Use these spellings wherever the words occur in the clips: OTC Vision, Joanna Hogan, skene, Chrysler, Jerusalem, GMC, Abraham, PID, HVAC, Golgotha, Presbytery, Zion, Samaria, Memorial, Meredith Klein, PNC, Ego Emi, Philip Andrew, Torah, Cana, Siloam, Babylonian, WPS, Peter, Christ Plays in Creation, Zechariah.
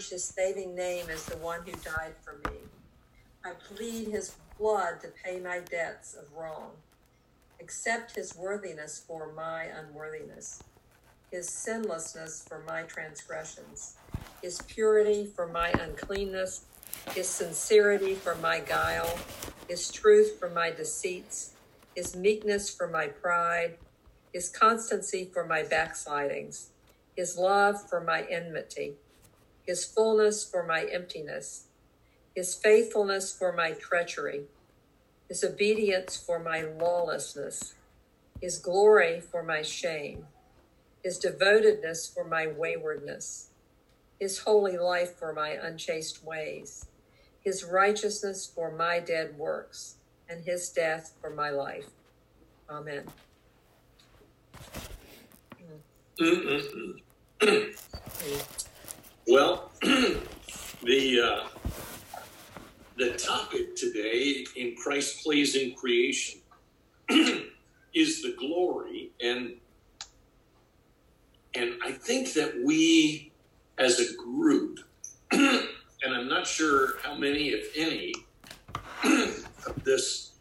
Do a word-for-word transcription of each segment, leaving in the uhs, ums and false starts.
urge his saving name as the one who died for me. I plead his blood to pay my debts of wrong. Accept his worthiness for my unworthiness, his sinlessness for my transgressions, his purity for my uncleanness, his sincerity for my guile, his truth for my deceits, his meekness for my pride, his constancy for my backslidings, his love for my enmity, his fullness for my emptiness, his faithfulness for my treachery, his obedience for my lawlessness, his glory for my shame, his devotedness for my waywardness, his holy life for my unchaste ways, his righteousness for my dead works, and his death for my life. Amen. Well, the uh, the topic today in Christ Plays in Creation is the glory, and and I think that we as a group, and I'm not sure how many, if any, of this.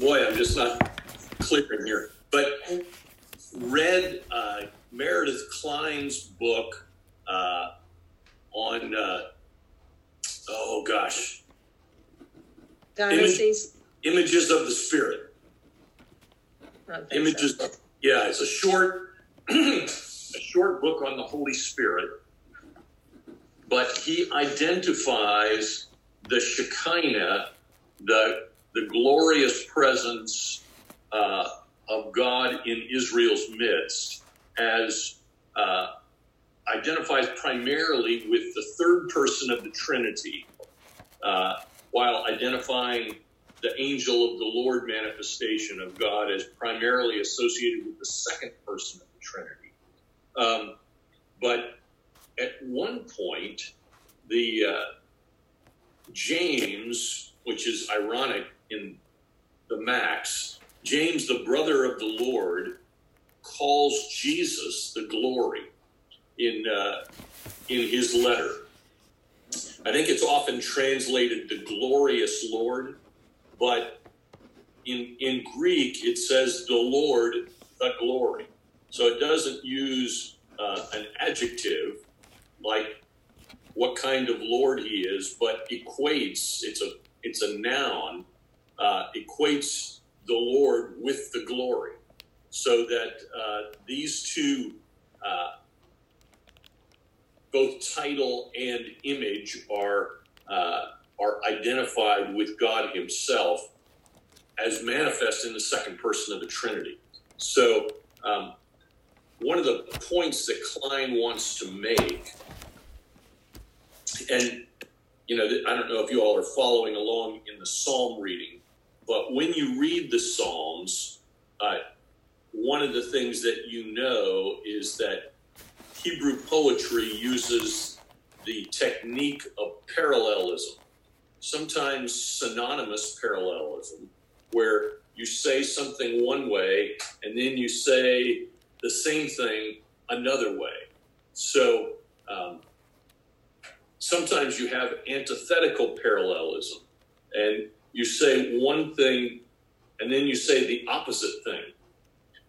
Boy, I'm just not clear in here, but. Read uh, Meredith Klein's book uh, on, uh, oh gosh, Images, Images of the Spirit. Images, so. Yeah, it's a short, a short book on the Holy Spirit, but he identifies the Shekinah, the the glorious presence. Uh, of God in Israel's midst as uh, identifies primarily with the third person of the Trinity, uh, while identifying the angel of the Lord manifestation of God as primarily associated with the second person of the Trinity. Um, but at one point, the uh, James, which is ironic in the Max, James, the brother of the Lord, calls Jesus the glory in uh, in his letter. I think it's often translated the glorious Lord, but in in Greek it says the Lord, the glory. So it doesn't use uh, an adjective like what kind of Lord he is, but equates. It's a it's a noun. Uh, equates. The Lord with the glory, so that uh, these two, uh, both title and image, are uh, are identified with God Himself as manifest in the second person of the Trinity. So, um, one of the points that Klein wants to make, and you know, I don't know if you all are following along in the Psalm reading. But when you read the Psalms, uh, one of the things that you know is that Hebrew poetry uses the technique of parallelism, sometimes synonymous parallelism, where you say something one way and then you say the same thing another way. So um, sometimes you have antithetical parallelism, and you say one thing, and then you say the opposite thing.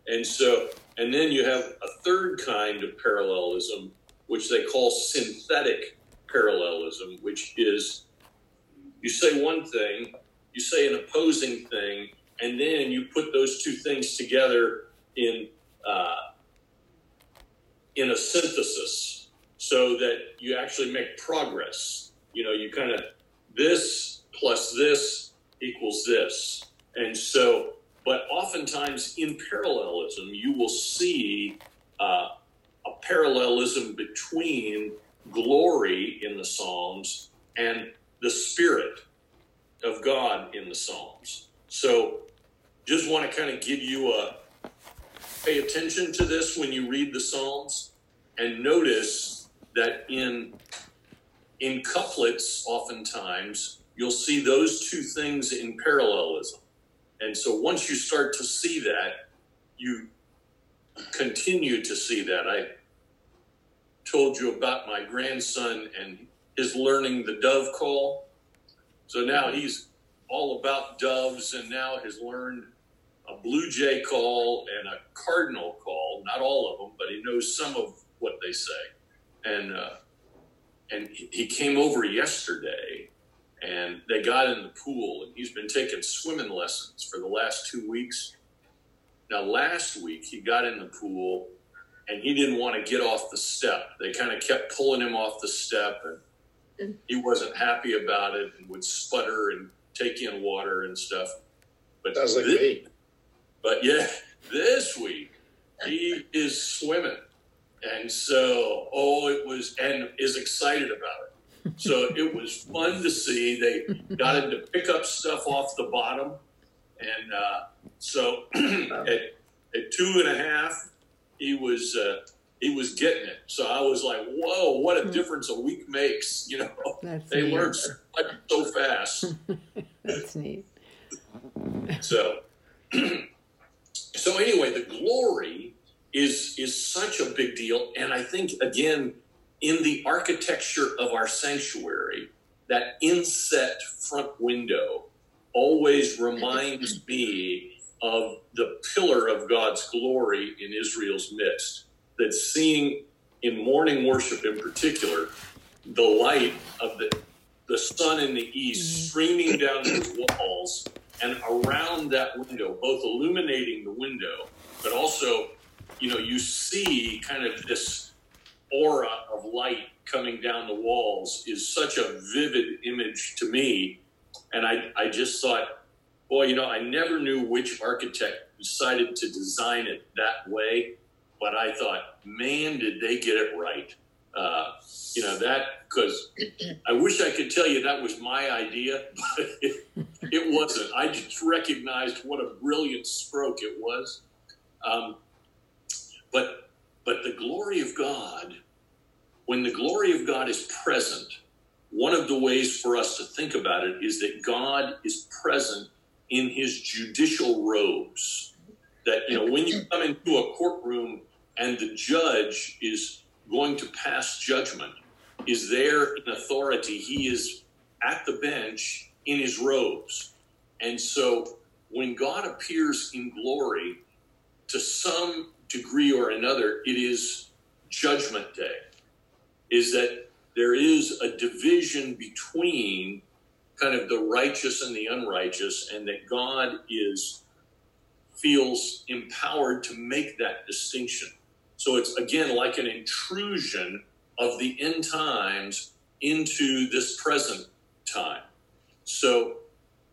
And so, and then you have a third kind of parallelism, which they call synthetic parallelism, which is you say one thing, you say an opposing thing, and then you put those two things together in uh, in a synthesis so that you actually make progress. You know, you kind of, this plus this equals this. And so, but oftentimes in parallelism, you will see uh, a parallelism between glory in the Psalms and the Spirit of God in the Psalms. So just want to kind of give you a, pay attention to this when you read the Psalms, and notice that in, in couplets oftentimes, you'll see those two things in parallelism. And so once you start to see that, you continue to see that. I told you about my grandson and his learning the dove call. So now he's all about doves and now has learned a blue jay call and a cardinal call, not all of them, but he knows some of what they say. And uh, and he came over yesterday and they got in the pool and he's been taking swimming lessons for the last two weeks. Now, last week he got in the pool and he didn't want to get off the step. They kind of kept pulling him off the step and he wasn't happy about it and would sputter and take in water and stuff. But sounds like this, me. But yeah, this week he is swimming. And so, oh, it was, and is excited about it. So it was fun to see. They got him to pick up stuff off the bottom. And uh, so at, at two and a half, he was, uh, he was getting it. So I was like, whoa, what a difference a week makes. You know, that's they neat. Learn so, like, so fast. That's neat. So, so anyway, the glory is is such a big deal. And I think, again, in the architecture of our sanctuary, that inset front window always reminds me of the pillar of God's glory in Israel's midst, that seeing in morning worship in particular, the light of the, the sun in the east streaming down the walls and around that window, both illuminating the window, but also, you know, you see kind of this aura of light coming down the walls is such a vivid image to me. And I, I just thought, boy, you know, I never knew which architect decided to design it that way. But I thought, man, did they get it right. Uh, you know, that, because I wish I could tell you that was my idea, but it, it wasn't. I just recognized what a brilliant stroke it was. Um, But but the glory of God, when the glory of God is present, one of the ways for us to think about it is that God is present in his judicial robes. That, you know, when you come into a courtroom and the judge is going to pass judgment, is there in authority, he is at the bench in his robes. And so when God appears in glory, to some degree or another, it is judgment day, is that there is a division between kind of the righteous and the unrighteous, and that God is feels empowered to make that distinction. So it's, again, like an intrusion of the end times into this present time. So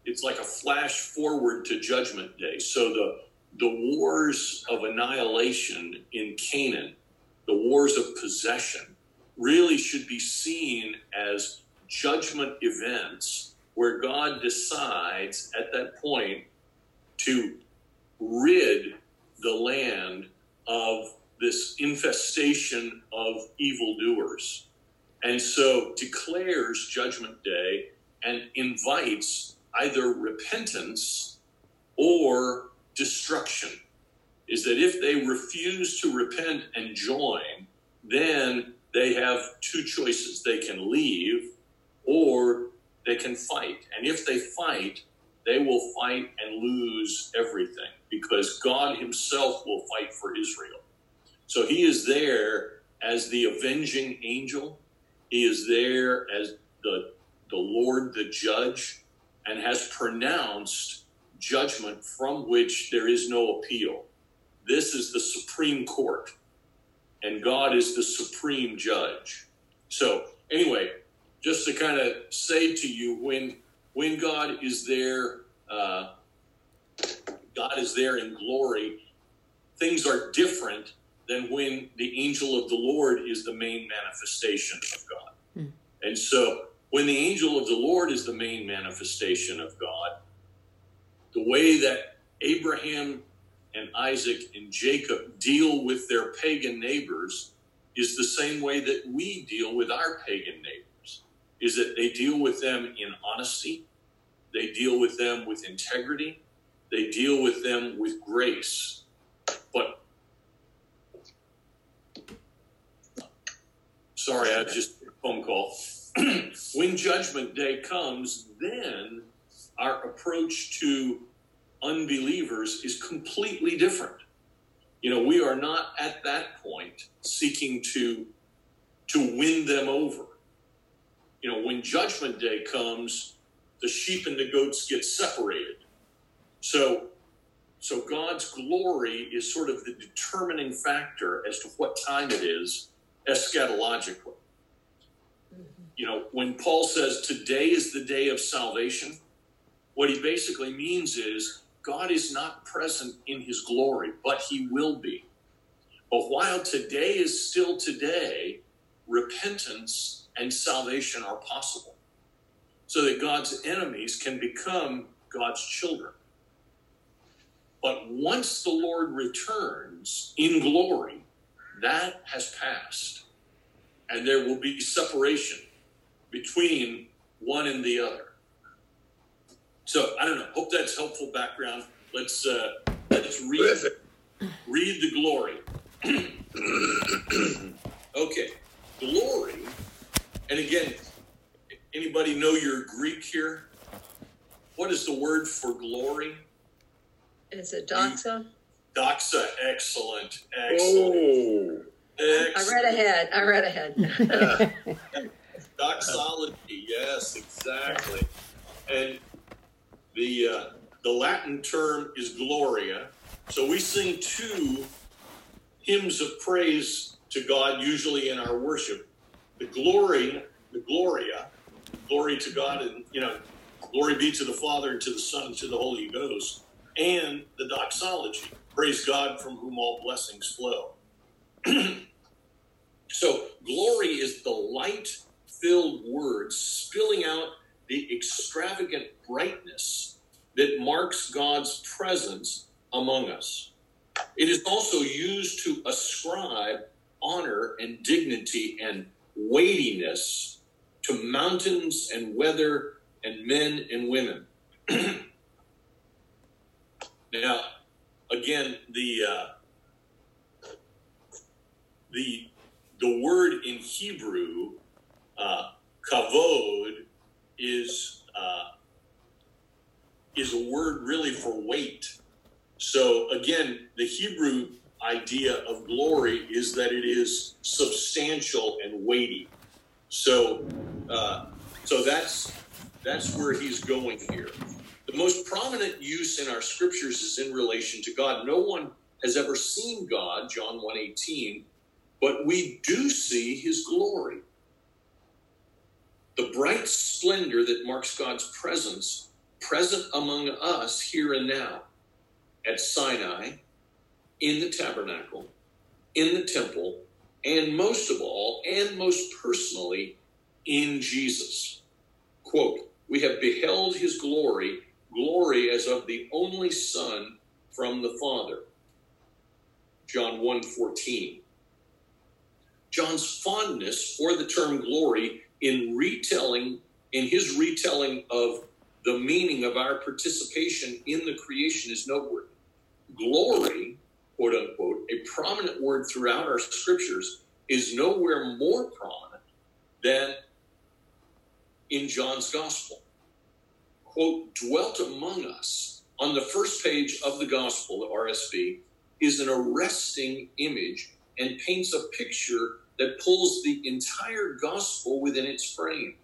it's like a flash forward to judgment day. So the The wars of annihilation in Canaan, the wars of possession, really should be seen as judgment events where God decides at that point to rid the land of this infestation of evildoers. And so declares judgment day and invites either repentance or destruction, is that if they refuse to repent and join, then they have two choices. They can leave or they can fight. And if they fight, they will fight and lose everything, because God himself will fight for Israel. So he is there as the avenging angel. He is there as the, the Lord, the judge, and has pronounced judgment from which there is no appeal. This is the Supreme Court, and God is the supreme judge. So anyway, just to kind of say to you, when when God is there, uh, God is there in glory, things are different than when the angel of the Lord is the main manifestation of God. Mm. And so when the angel of the Lord is the main manifestation of God, the way that Abraham and Isaac and Jacob deal with their pagan neighbors is the same way that we deal with our pagan neighbors, is that they deal with them in honesty, they deal with them with integrity, they deal with them with grace. But Sorry, I just phone call. When Judgment Day comes, then our approach to unbelievers is completely different. You know, we are not at that point seeking to to win them over. You know, when Judgment Day comes, the sheep and the goats get separated. So, so God's glory is sort of the determining factor as to what time it is eschatologically. You know, when Paul says today is the day of salvation, what he basically means is God is not present in his glory, but he will be. But while today is still today, repentance and salvation are possible so that God's enemies can become God's children. But once the Lord returns in glory, that has passed, and there will be separation between one and the other. So I don't know. Hope that's helpful background. Let's uh, let's read read the glory. Okay, glory. And again, anybody know your Greek here? What is the word for glory? Is it doxa? Doxa. Excellent. Excellent. Oh. Excellent. I read ahead. I read ahead. uh, doxology. Yes, exactly. And The uh, the Latin term is Gloria. So we sing two hymns of praise to God usually in our worship. The glory, the Gloria, glory to God, and you know, glory be to the Father and to the Son and to the Holy Ghost, and the doxology, praise God from whom all blessings flow. So glory is the light-filled words spilling out the extravagant brightness that marks God's presence among us. It is also used to ascribe honor and dignity and weightiness to mountains and weather and men and women. Now, again, the uh, the the word in Hebrew, uh, kavod, is uh, is a word really for weight. So again, the Hebrew idea of glory is that it is substantial and weighty. So uh, so that's that's where he's going here. The most prominent use in our scriptures is in relation to God. No one has ever seen God, John one eighteen, but we do see his glory. The bright splendor that marks God's presence, present among us here and now, at Sinai, in the tabernacle, in the temple, and most of all, and most personally, in Jesus. Quote, we have beheld his glory, glory as of the only Son from the Father. John one fourteen. John's fondness for the term glory in retelling, in his retelling of the meaning of our participation in the creation is noteworthy. Glory, quote unquote, a prominent word throughout our scriptures, is nowhere more prominent than in John's gospel. Quote, dwelt among us on the first page of the gospel, the R S V, is an arresting image and paints a picture that pulls the entire gospel within its frame.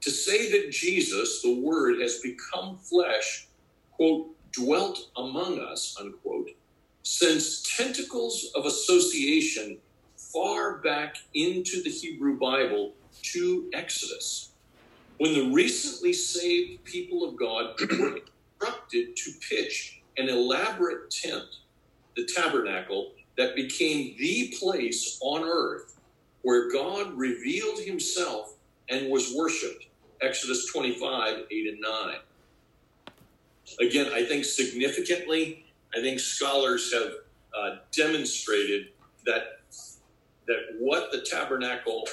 To say that Jesus, the Word, has become flesh, quote, dwelt among us, unquote, sends tentacles of association far back into the Hebrew Bible to Exodus, when the recently saved people of God were instructed to pitch an elaborate tent, the tabernacle, that became the place on earth where God revealed himself and was worshiped. Exodus twenty-five, eight and nine. Again, I think significantly, I think scholars have uh, demonstrated that, that what the tabernacle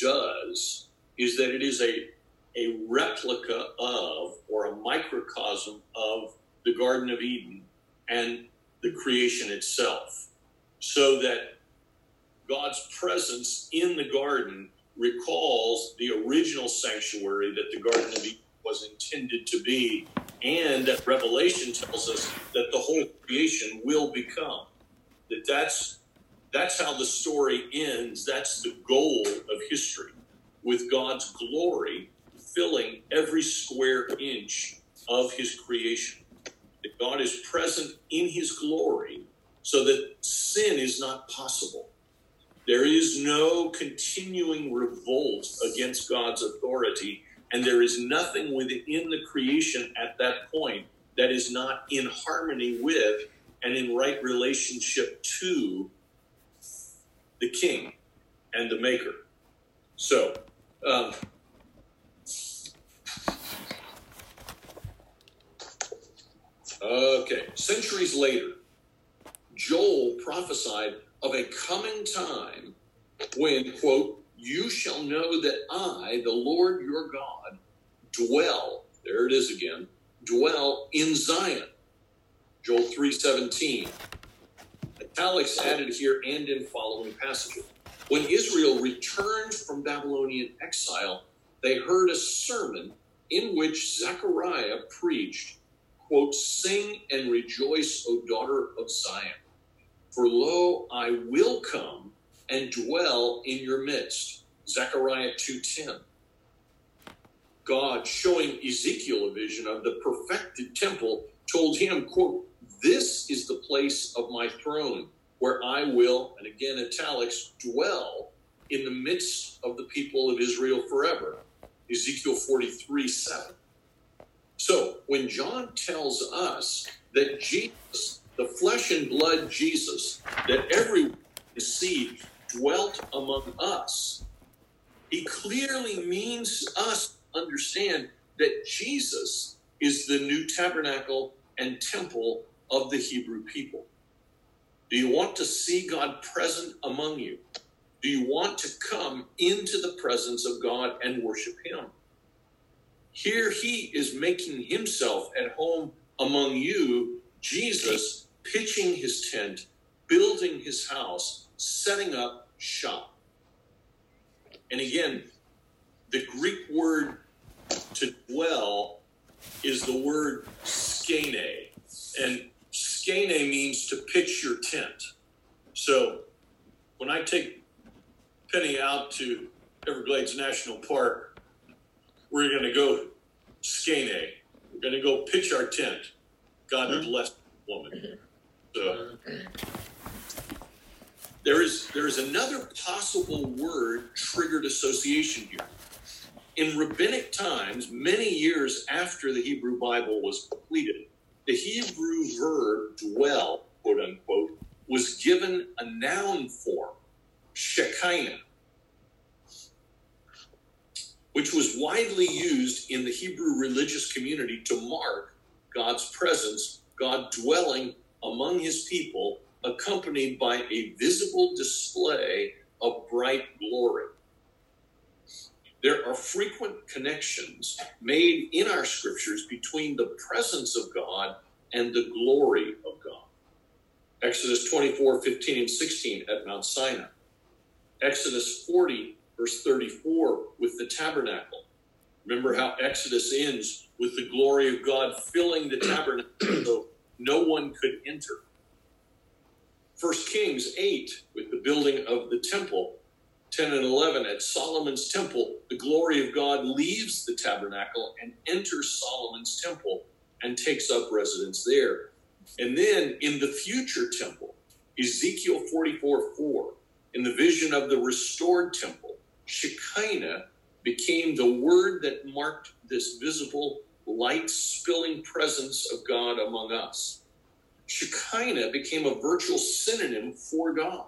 does is that it is a, a replica of, or a microcosm of, the Garden of Eden and the creation itself. So that God's presence in the garden recalls the original sanctuary that the Garden of Eden was intended to be, and that Revelation tells us that the whole creation will become. That that's, that's how the story ends. That's the goal of history, with God's glory filling every square inch of his creation. That God is present in his glory so that sin is not possible. There is no continuing revolt against God's authority, and there is nothing within the creation at that point that is not in harmony with and in right relationship to the King and the Maker. So, um, okay, centuries later, Joel prophesied of a coming time when, quote, you shall know that I, the Lord your God, dwell, there it is again, dwell in Zion. Joel three seventeen. Italics added here and in following passages. When Israel returned from Babylonian exile, they heard a sermon in which Zechariah preached, quote, sing and rejoice, O daughter of Zion. For lo, I will come and dwell in your midst. Zechariah two ten. God, showing Ezekiel a vision of the perfected temple, told him, quote, this is the place of my throne where I will, and again, italics, dwell in the midst of the people of Israel forever. Ezekiel forty-three seven. So when John tells us that Jesus, the flesh and blood Jesus that everyone received dwelt among us, he clearly means us to understand that Jesus is the new tabernacle and temple of the Hebrew people. Do you want to see God present among you? Do you want to come into the presence of God and worship him? Here he is making himself at home among you, Jesus, pitching his tent, building his house, setting up shop. And again, the Greek word to dwell is the word skene. And skene means to pitch your tent. So when I take Penny out to Everglades National Park, we're going to go skene. We're going to go pitch our tent. God bless the woman. So, there is there is another possible word triggered association here. In rabbinic times, many years after the Hebrew Bible was completed, the Hebrew verb dwell, quote unquote, was given a noun form, Shekinah, which was widely used in the Hebrew religious community to mark God's presence, God dwelling among his people, accompanied by a visible display of bright glory. There are frequent connections made in our scriptures between the presence of God and the glory of God. Exodus twenty-four, fifteen and sixteen at Mount Sinai. Exodus forty, verse thirty-four with the tabernacle. Remember how Exodus ends with the glory of God filling the tabernacle so no one could enter. First Kings eight, with the building of the temple, ten and eleven, at Solomon's temple, the glory of God leaves the tabernacle and enters Solomon's temple and takes up residence there. And then in the future temple, Ezekiel forty-four four, in the vision of the restored temple, Shekinah became the word that marked this visible, light-spilling presence of God among us. Shekinah became a virtual synonym for God.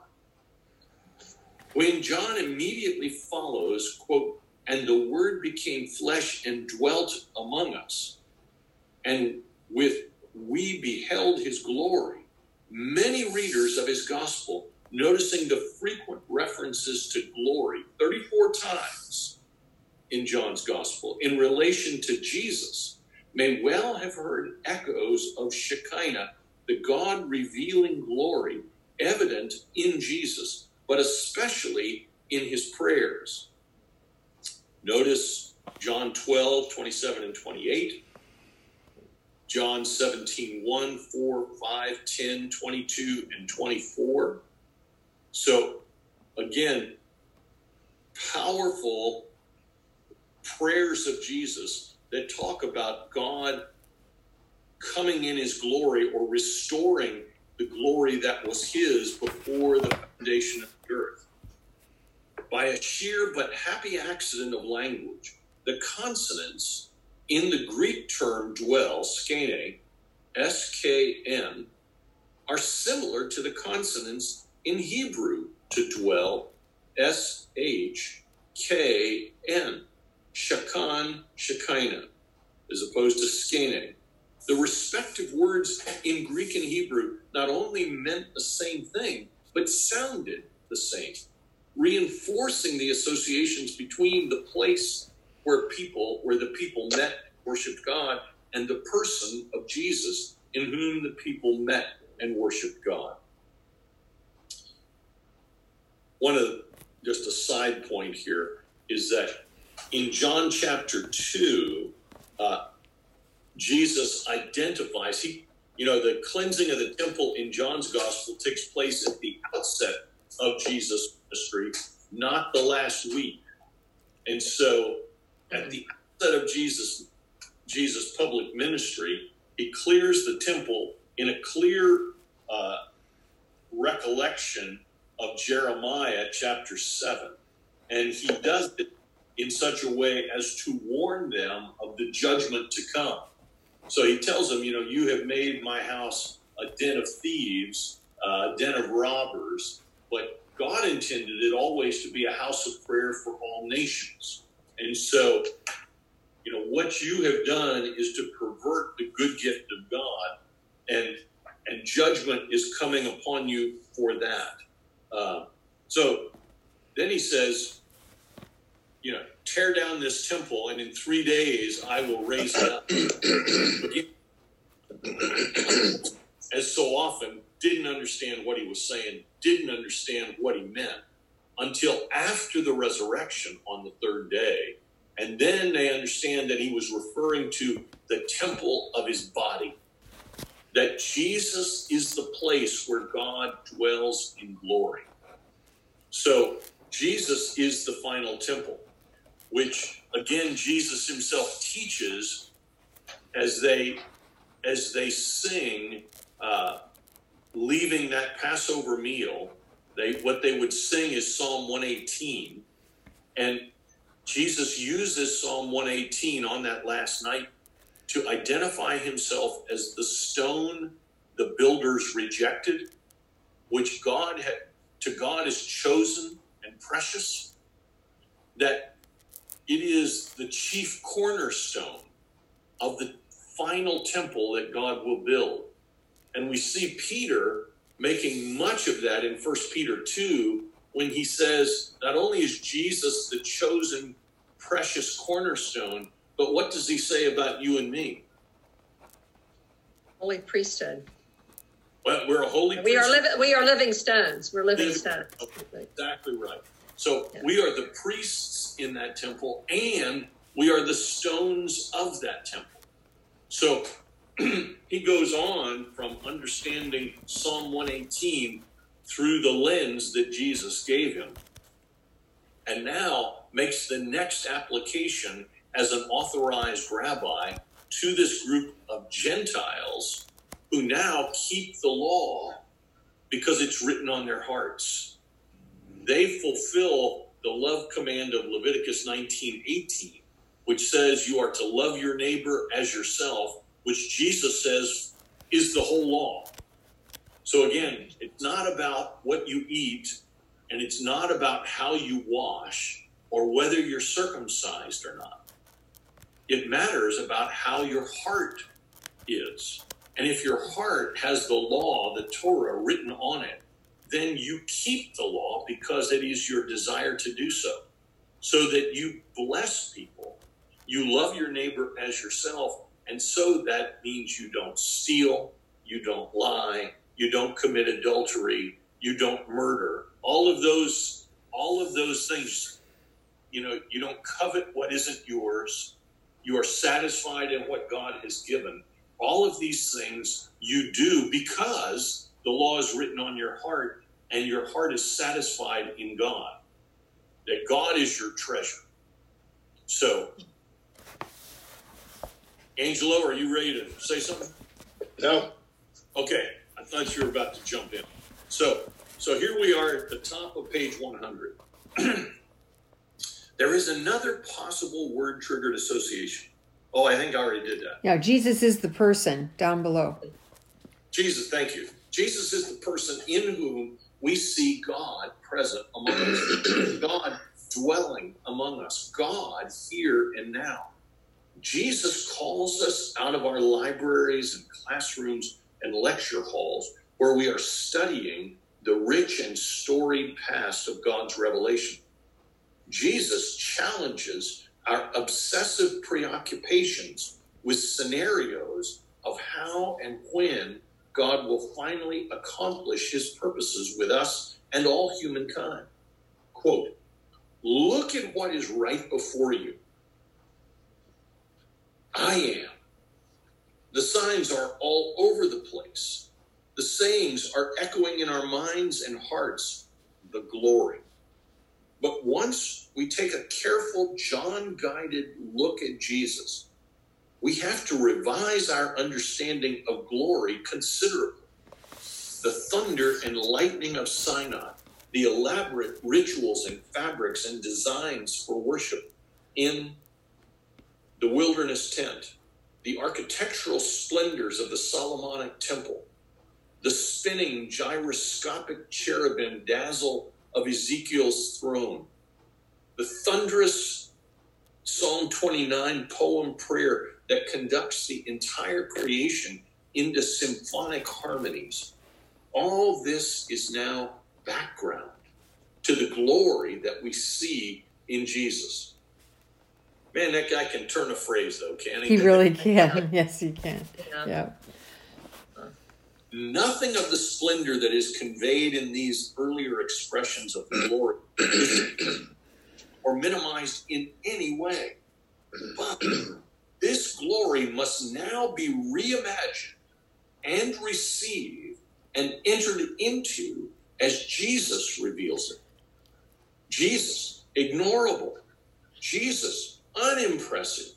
When John immediately follows, quote, and the word became flesh and dwelt among us, and with we beheld his glory, many readers of his gospel, noticing the frequent references to glory, thirty-four times, in John's gospel, in relation to Jesus, may well have heard echoes of Shekinah, the God-revealing glory evident in Jesus, but especially in his prayers. Notice John twelve, twenty-seven and twenty-eight, John seventeen, one, four, five, ten, twenty-two, and twenty-four. So, again, powerful prayers of Jesus that talk about God coming in his glory or restoring the glory that was his before the foundation of the earth. By a sheer but happy accident of language, the consonants in the Greek term dwell, skene, S K N, are similar to the consonants in Hebrew to dwell, S H K N, shakan, Shekinah, as opposed to skene. The respective words in Greek and Hebrew not only meant the same thing, but sounded the same, reinforcing the associations between the place where people, where the people met and worshiped God, and the person of Jesus in whom the people met and worshiped God. One of the, just a side point here is that in John chapter two, uh, Jesus identifies, he, you know, the cleansing of the temple in John's gospel takes place at the outset of Jesus' ministry, not the last week. And so at the outset of Jesus' Jesus' public ministry, he clears the temple in a clear uh, recollection of Jeremiah chapter seven. And he does it in such a way as to warn them of the judgment to come. So he tells them, you know, you have made my house a den of thieves, uh, a den of robbers, but God intended it always to be a house of prayer for all nations. And so, you know, what you have done is to pervert the good gift of God, and, and judgment is coming upon you for that. Uh, so then he says, you know, tear down this temple, and in three days I will raise it up. As so often, didn't understand what he was saying, didn't understand what he meant until after the resurrection on the third day. And then they understand that he was referring to the temple of his body, that Jesus is the place where God dwells in glory. So Jesus is the final temple, which again, Jesus himself teaches as they, as they sing, uh, leaving that Passover meal, they, what they would sing is Psalm one eighteen. And Jesus uses Psalm one eighteen on that last night to identify himself as the stone the builders rejected, which God had, to God is chosen and precious, that it is the chief cornerstone of the final temple that God will build. And we see Peter making much of that in First Peter two, when he says, not only is Jesus the chosen, precious cornerstone, but what does he say about you and me? Holy priesthood. Well, we're a holy we priesthood. Are living, we are living stones. We're living stones. Okay, exactly right. So yeah. We are the priests in that temple, and we are the stones of that temple. So he goes on from understanding Psalm one eighteen through the lens that Jesus gave him, and now makes the next application as an authorized rabbi to this group of Gentiles who now keep the law because it's written on their hearts. They fulfill the love command of Leviticus nineteen eighteen, which says you are to love your neighbor as yourself, which Jesus says is the whole law. So again, it's not about what you eat, and it's not about how you wash or whether you're circumcised or not. It matters about how your heart is. And if your heart has the law, the Torah, written on it, then you keep the law because it is your desire to do so, so that you bless people, you love your neighbor as yourself, and so that means you don't steal, you don't lie, you don't commit adultery, you don't murder, all of those, all of those things. You know, you don't covet what isn't yours. You are satisfied in what God has given. All of these things you do because the law is written on your heart, and your heart is satisfied in God, that God is your treasure. So, Angelo, are you ready to say something? No? Okay, I thought you were about to jump in. So, so here we are at the top of page one hundred. There is another possible word-triggered association. Oh, I think I already did that. No, Jesus is the person down below. Jesus, thank you. Jesus is the person in whom we see God present among us, God dwelling among us, God here and now. Jesus calls us out of our libraries and classrooms and lecture halls where we are studying the rich and storied past of God's revelation. Jesus challenges our obsessive preoccupations with scenarios of how and when God will finally accomplish his purposes with us and all humankind. Quote, "Look at what is right before you. I am. The signs are all over the place. The sayings are echoing in our minds and hearts, the glory." But once we take a careful, John-guided look at Jesus, we have to revise our understanding of glory considerably. The thunder and lightning of Sinai, the elaborate rituals and fabrics and designs for worship in the wilderness tent, the architectural splendors of the Solomonic temple, the spinning gyroscopic cherubim dazzle of Ezekiel's throne, the thunderous Psalm twenty-nine poem prayer that conducts the entire creation into symphonic harmonies. All this is now background to the glory that we see in Jesus. Man, that guy can turn a phrase, though, can't he? He really can. Yes, he can. Yeah. yeah. Nothing of the splendor that is conveyed in these earlier expressions of glory or minimized in any way. But this glory must now be reimagined and received and entered into as Jesus reveals it. Jesus, ignorable. Jesus, unimpressive.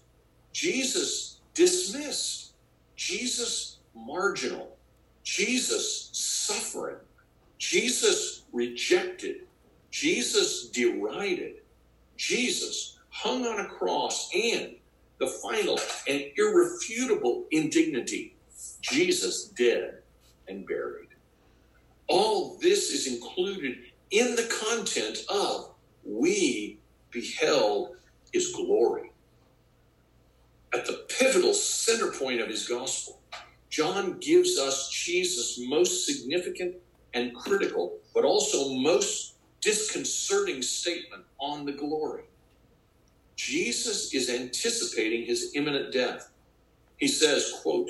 Jesus, dismissed. Jesus, marginal. Jesus suffering, Jesus rejected, Jesus derided, Jesus hung on a cross, and the final and irrefutable indignity, Jesus dead and buried. All this is included in the content of "we beheld his glory." At the pivotal center point of his gospel, John gives us Jesus' most significant and critical, but also most disconcerting statement on the glory. Jesus is anticipating his imminent death. He says, quote,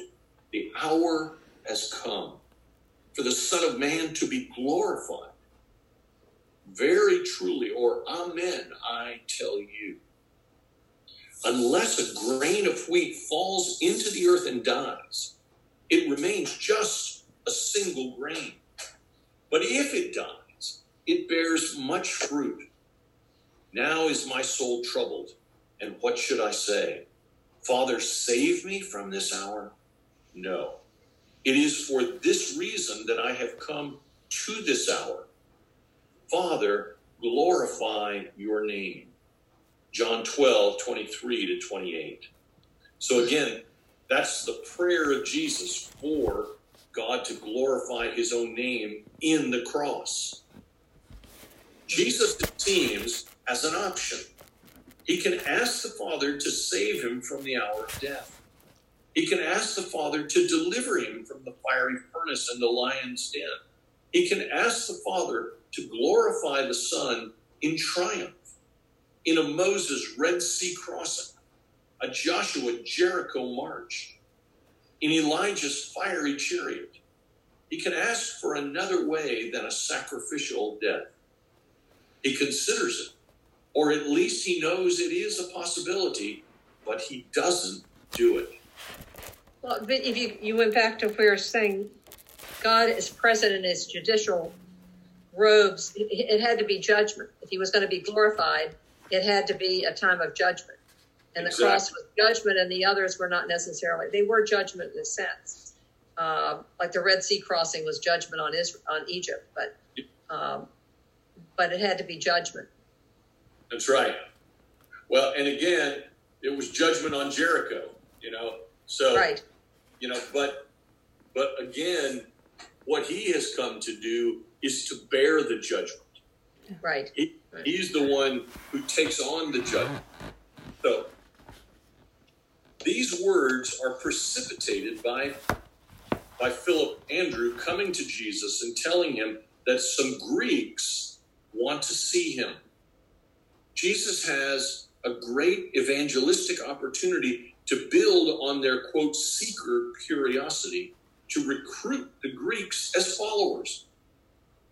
"The hour has come for the Son of Man to be glorified. Very truly, or amen, I tell you, unless a grain of wheat falls into the earth and dies, it remains just a single grain. But if it dies, it bears much fruit. Now is my soul troubled, and what should I say? Father, save me from this hour? No. It is for this reason that I have come to this hour. Father, glorify your name." John twelve, twenty-three to twenty-eight. So again, that's the prayer of Jesus for God to glorify his own name in the cross. Jesus seems as an option. He can ask the Father to save him from the hour of death. He can ask the Father to deliver him from the fiery furnace and the lion's den. He can ask the Father to glorify the Son in triumph, in a Moses Red Sea crossing, a Joshua Jericho march, in Elijah's fiery chariot. He can ask for another way than a sacrificial death. He considers it, or at least he knows it is a possibility, but he doesn't do it. Well, but if you, you went back to where saying God is present in his judicial robes, it, it had to be judgment. If he was going to be glorified, it had to be a time of judgment. And exactly. The cross was judgment, and the others were not necessarily. They were judgment in a sense. Uh, like the Red Sea crossing was judgment on Israel, on Egypt, but um, but it had to be judgment. That's right. Well, and again, it was judgment on Jericho, you know. So, right. you know, but but again, what he has come to do is to bear the judgment. Right. He, he's the one who takes on the judgment. So, these words are precipitated by, by Philip Andrew coming to Jesus and telling him that some Greeks want to see him. Jesus has a great evangelistic opportunity to build on their, quote, seeker curiosity to recruit the Greeks as followers.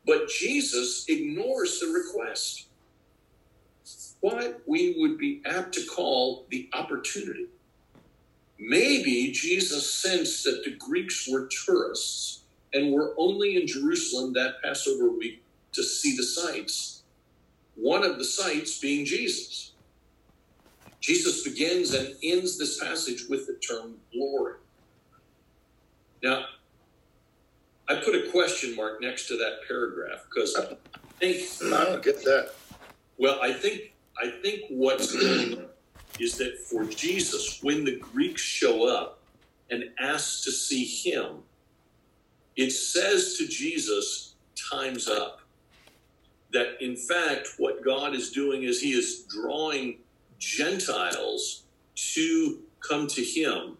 But Jesus ignores the request. What we would be apt to call the opportunity. Maybe Jesus sensed that the Greeks were tourists and were only in Jerusalem that Passover week to see the sights, one of the sights being Jesus. Jesus begins and ends this passage with the term glory. Now, I put a question mark next to that paragraph because I think... I don't get that. Well, I think... I think what's going on is that for Jesus, when the Greeks show up and ask to see him, it says to Jesus, time's up. That in fact, what God is doing is he is drawing Gentiles to come to him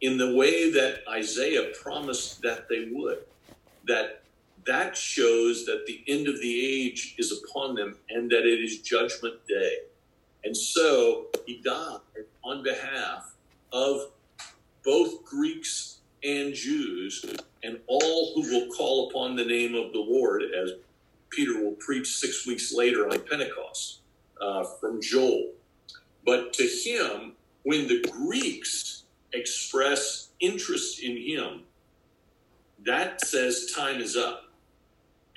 in the way that Isaiah promised that they would. That That shows that the end of the age is upon them and that it is judgment day. And so he died on behalf of both Greeks and Jews and all who will call upon the name of the Lord, as Peter will preach six weeks later on Pentecost uh, from Joel. But to him, when the Greeks express interest in him, that says time is up.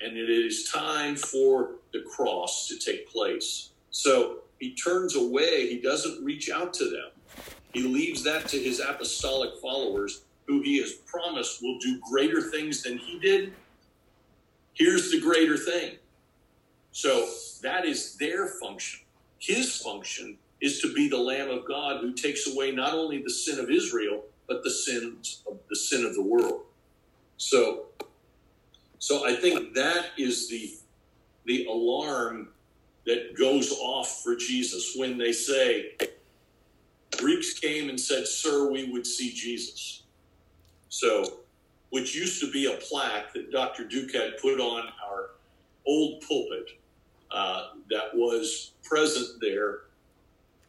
And it is time for the cross to take place. So he turns away. He doesn't reach out to them. He leaves that to his apostolic followers, who he has promised will do greater things than he did. Here's the greater thing. So that is their function. His function is to be the Lamb of God who takes away not only the sin of Israel, but the sins of the sin of the world. So... So I think that is the the alarm that goes off for Jesus when they say, Greeks came and said, sir, we would see Jesus. So, which used to be a plaque that Doctor Duke had put on our old pulpit uh, that was present there.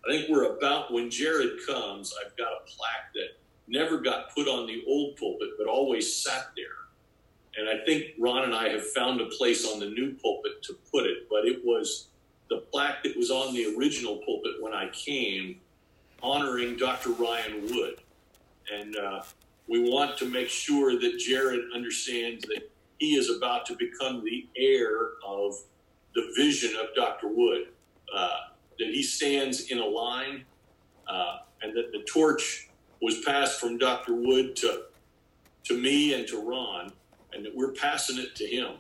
I think we're about, when Jared comes, I've got a plaque that never got put on the old pulpit, but always sat there. And I think Ron and I have found a place on the new pulpit to put it, but it was the plaque that was on the original pulpit when I came, honoring Doctor Ryan Wood. And uh, we want to make sure that Jared understands that he is about to become the heir of the vision of Doctor Wood, uh, that he stands in a line, uh, and that the torch was passed from Doctor Wood to to me and to Ron. And that we're passing it to him.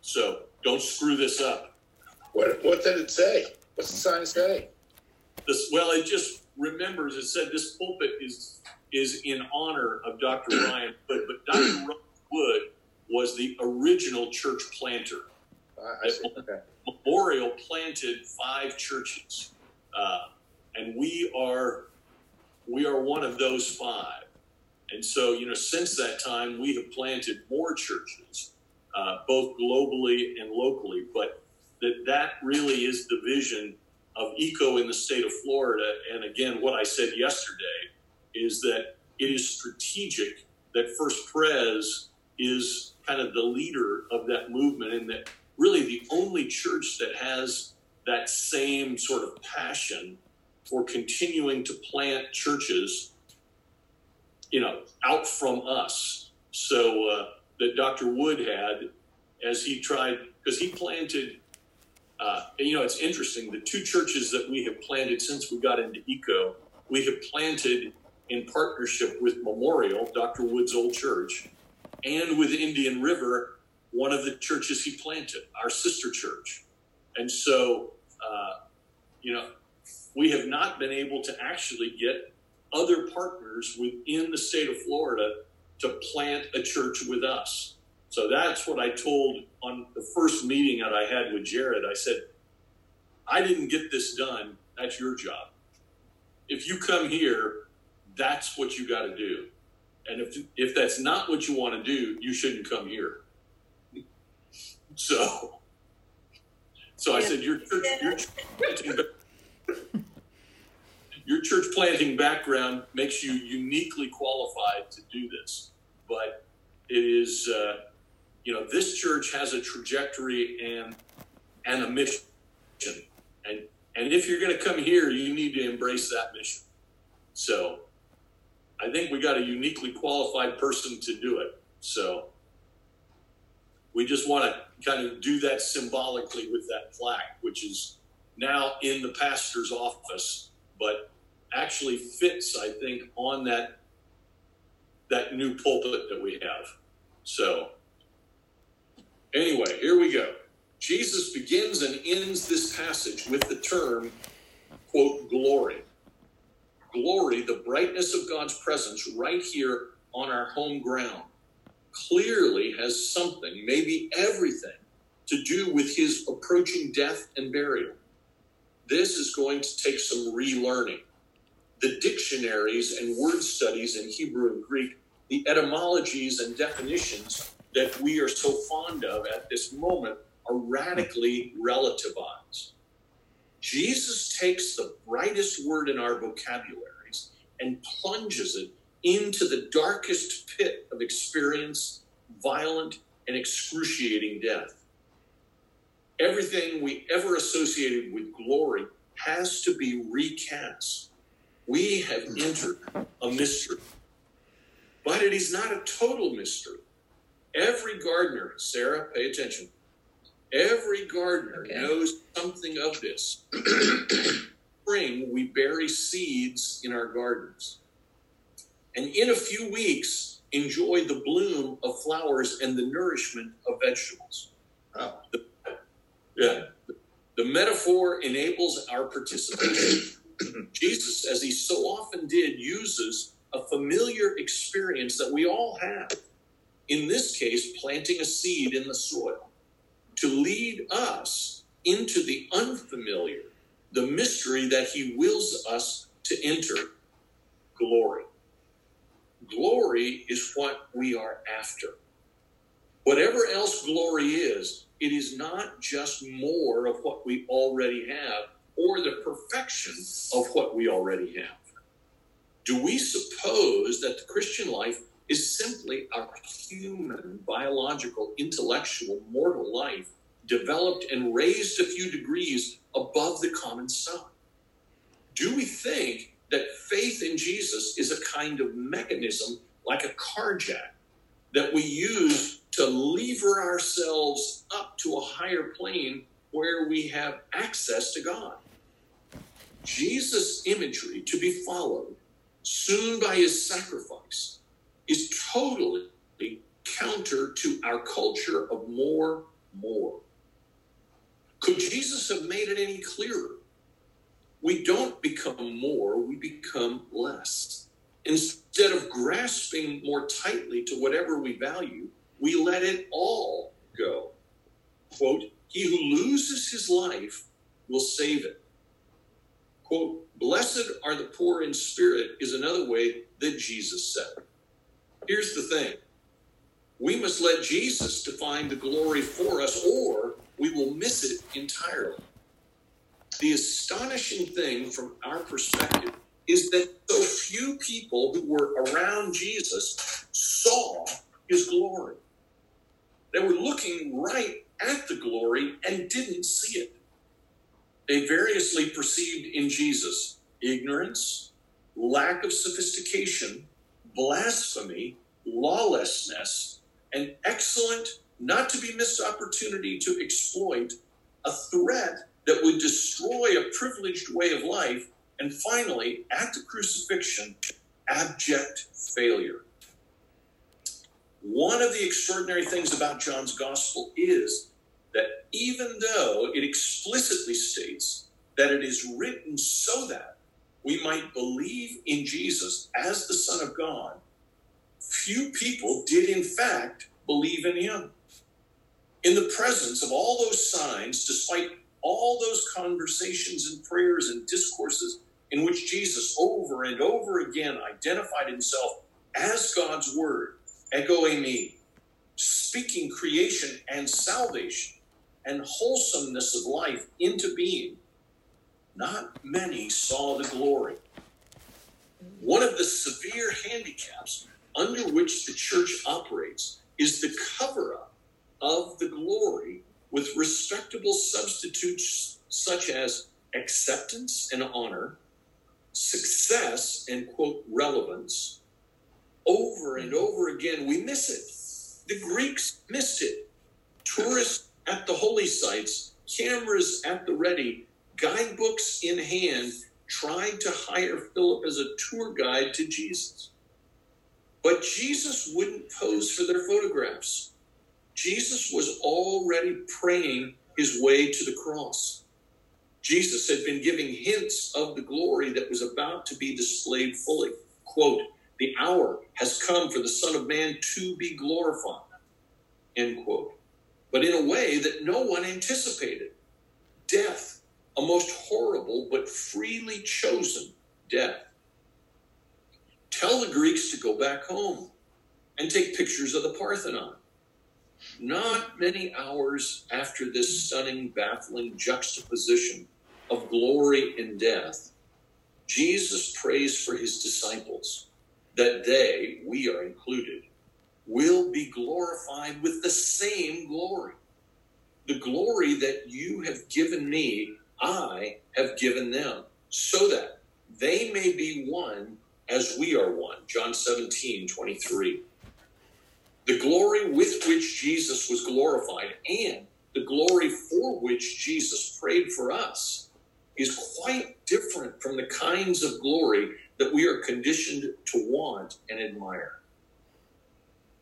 So don't screw this up. What, what did it say? What's the sign say? This, well, it just remembers, it said this pulpit is is in honor of Doctor Ryan Wood, but Doctor Ryan Wood was the original church planter. Uh, I see. Okay. Memorial planted five churches, uh, and we are we are one of those five. And so, you know, since that time, we have planted more churches, uh, both globally and locally. But that that really is the vision of ECO in the state of Florida. And again, what I said yesterday is that it is strategic that First Pres is kind of the leader of that movement, and that really the only church that has that same sort of passion for continuing to plant churches, you know, out from us. So uh, that Doctor Wood had, as he tried, because he planted, uh, and, you know, it's interesting, the two churches that we have planted since we got into ECO, we have planted in partnership with Memorial, Doctor Wood's old church, and with Indian River, one of the churches he planted, our sister church. And so, uh, you know, we have not been able to actually get other partners within the state of Florida to plant a church with us. So that's what I told on the first meeting that I had with Jared. I said, I didn't get this done. That's your job. If you come here, that's what you got to do. And if if that's not what you want to do, you shouldn't come here. So, so I said, your church, your church planting, your church planting background makes you uniquely qualified to do this. But it is, uh, you know, this church has a trajectory and and a mission, and and if you're going to come here, you need to embrace that mission. So, I think we got a uniquely qualified person to do it. So we just want to kind of do that symbolically with that plaque, which is now in the pastor's office, but actually fits, I think, on that that new pulpit that we have. So anyway, here we go. Jesus begins and ends this passage with the term, quote, glory. Glory, the brightness of God's presence right here on our home ground, clearly has something, maybe everything, to do with his approaching death and burial. This is going to take some relearning. The dictionaries and word studies in Hebrew and Greek, the etymologies and definitions that we are so fond of at this moment are radically relativized. Jesus takes the brightest word in our vocabularies and plunges it into the darkest pit of experience, violent and excruciating death. Everything we ever associated with glory has to be recast. We have entered a mystery. But it is not a total mystery. Every gardener, Sarah, pay attention. Every gardener okay. knows something of this. Spring, we bury seeds in our gardens. And in a few weeks, enjoy the bloom of flowers and the nourishment of vegetables. Wow. The, yeah, the, the metaphor enables our participation. Jesus, as he so often did, uses a familiar experience that we all have. In this case, planting a seed in the soil to lead us into the unfamiliar, the mystery that he wills us to enter, glory. Glory is what we are after. Whatever else glory is, it is not just more of what we already have or the perfection of what we already have. Do we suppose that the Christian life is simply our human, biological, intellectual, mortal life developed and raised a few degrees above the common sun? Do we think that faith in Jesus is a kind of mechanism, like a car jack, that we use to lever ourselves up to a higher plane where we have access to God? Jesus' imagery, to be followed soon by his sacrifice, is totally counter to our culture of more, more. Could Jesus have made it any clearer? We don't become more, we become less. Instead of grasping more tightly to whatever we value, we let it all go. Quote, he who loses his life will save it. Quote, blessed are the poor in spirit is another way that Jesus said. Here's the thing. We must let Jesus define the glory for us, or we will miss it entirely. The astonishing thing from our perspective is that so few people who were around Jesus saw his glory. They were looking right at the glory and didn't see it. They variously perceived in Jesus ignorance, lack of sophistication, blasphemy, lawlessness, an excellent, not to be missed opportunity to exploit, a threat that would destroy a privileged way of life, and finally, at the crucifixion, abject failure. One of the extraordinary things about John's gospel is that even though it explicitly states that it is written so that we might believe in Jesus as the Son of God, few people did in fact believe in him. In the presence of all those signs, despite all those conversations and prayers and discourses in which Jesus over and over again identified himself as God's word, Ego Emi, speaking creation and salvation and wholesomeness of life into being, not many saw the glory. One of the severe handicaps under which the church operates is the cover-up of the glory with respectable substitutes such as acceptance and honor, success and, quote, relevance. Over and over again, we miss it. The Greeks missed it. Tourists at the holy sites, cameras at the ready, guidebooks in hand, tried to hire Philip as a tour guide to Jesus. But Jesus wouldn't pose for their photographs. Jesus was already praying his way to the cross. Jesus had been giving hints of the glory that was about to be displayed fully. Quote, "The hour has come for the Son of Man to be glorified," end quote. But in a way that no one anticipated. Death, a most horrible but freely chosen death. Tell the Greeks to go back home and take pictures of the Parthenon. Not many hours after this stunning, baffling juxtaposition of glory and death, Jesus prays for his disciples that they, we are included, will be glorified with the same glory. The glory that you have given me, I have given them, so that they may be one as we are one. John seventeen twenty-three. The glory with which Jesus was glorified and the glory for which Jesus prayed for us is quite different from the kinds of glory that we are conditioned to want and admire.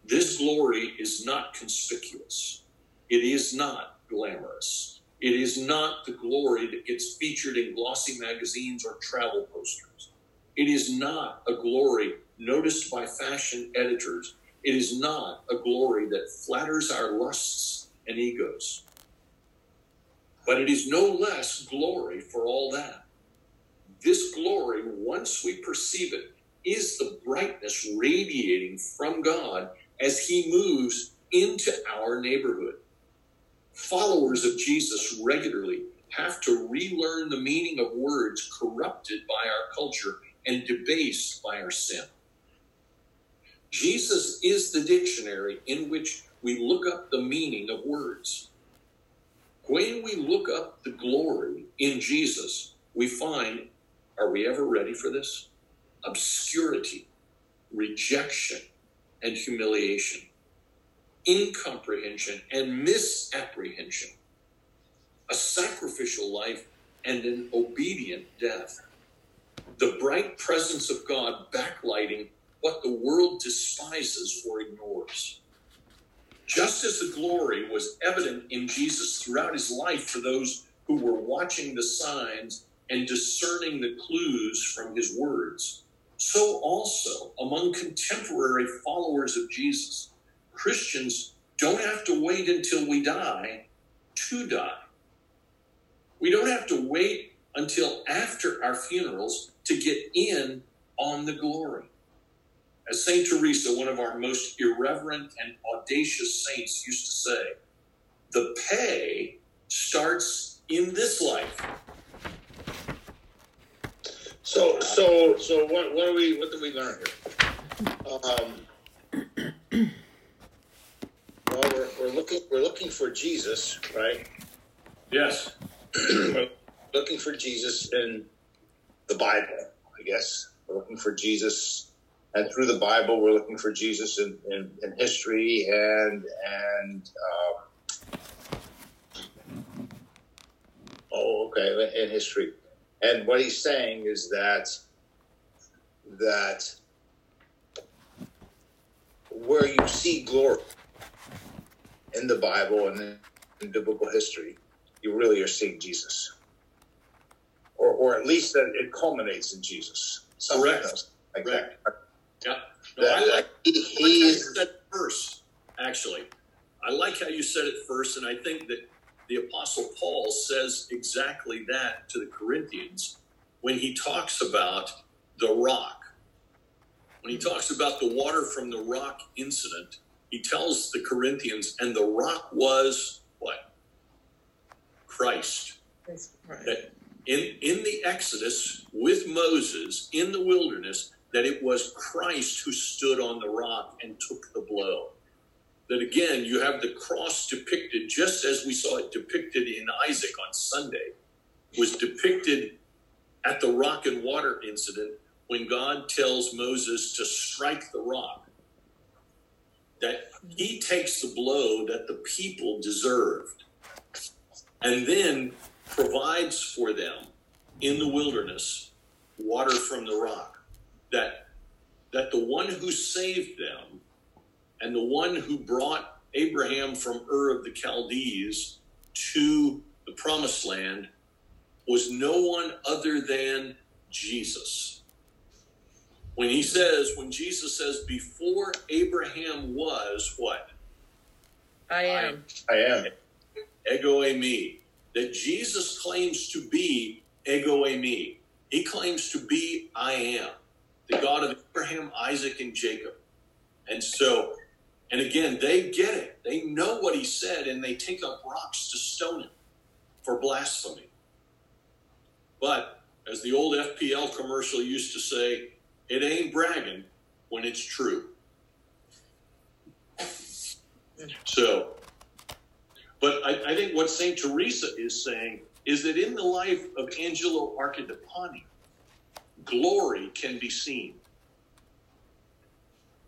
This glory is not conspicuous. It is not glamorous. It is not the glory that gets featured in glossy magazines or travel posters. It is not a glory noticed by fashion editors. It is not a glory that flatters our lusts and egos. But it is no less glory for all that. This glory, once we perceive it, is the brightness radiating from God as he moves into our neighborhood. Followers of Jesus regularly have to relearn the meaning of words corrupted by our culture and debased by our sin. Jesus is the dictionary in which we look up the meaning of words. When we look up the glory in Jesus, we find, are we ever ready for this? Obscurity, rejection, and humiliation, incomprehension and misapprehension, a sacrificial life and an obedient death, the bright presence of God backlighting what the world despises or ignores. Just as the glory was evident in Jesus throughout his life for those who were watching the signs and discerning the clues from his words, so also among contemporary followers of Jesus, Christians don't have to wait until we die to die. We don't have to wait until after our funerals to get in on the glory. As Saint Teresa, one of our most irreverent and audacious saints, used to say, the pay starts in this life. So, so, so, what, what do we, what do we learn here? Um, know, we're, we're looking we're looking for Jesus, right? Yes. We're looking for Jesus in the Bible, I guess. We're looking for Jesus, and through the Bible, we're looking for Jesus in, in, in history and and um, oh, okay, in history. And what he's saying is that that. Where you see glory in the Bible and in biblical history, you really are seeing Jesus, or or at least that it culminates in Jesus. Correct. Else, like Correct. That. Yeah. No, that, I like, like he, he is, you said it first. Actually, I like how you said it first, and I think that the Apostle Paul says exactly that to the Corinthians when he talks about the rock. When he talks about the water from the rock incident, he tells the Corinthians, and the rock was what? Christ. Christ. That in, in the Exodus with Moses in the wilderness, that it was Christ who stood on the rock and took the blow. That again, you have the cross depicted just as we saw it depicted in Isaac on Sunday, was depicted at the rock and water incident. When God tells Moses to strike the rock, that he takes the blow that the people deserved and then provides for them in the wilderness water from the rock, that, that the one who saved them and the one who brought Abraham from Ur of the Chaldees to the promised land was no one other than Jesus. When he says, when Jesus says, before Abraham was what? I am. I am. Ego Emi. That Jesus claims to be Ego Emi. He claims to be I am, the God of Abraham, Isaac, and Jacob. And so, and again, they get it. They know what he said, and they take up rocks to stone him for blasphemy. But as the old F P L commercial used to say, it ain't bragging when it's true. So, but I, I think what Saint Teresa is saying is that in the life of Angelo Arcidapani, glory can be seen.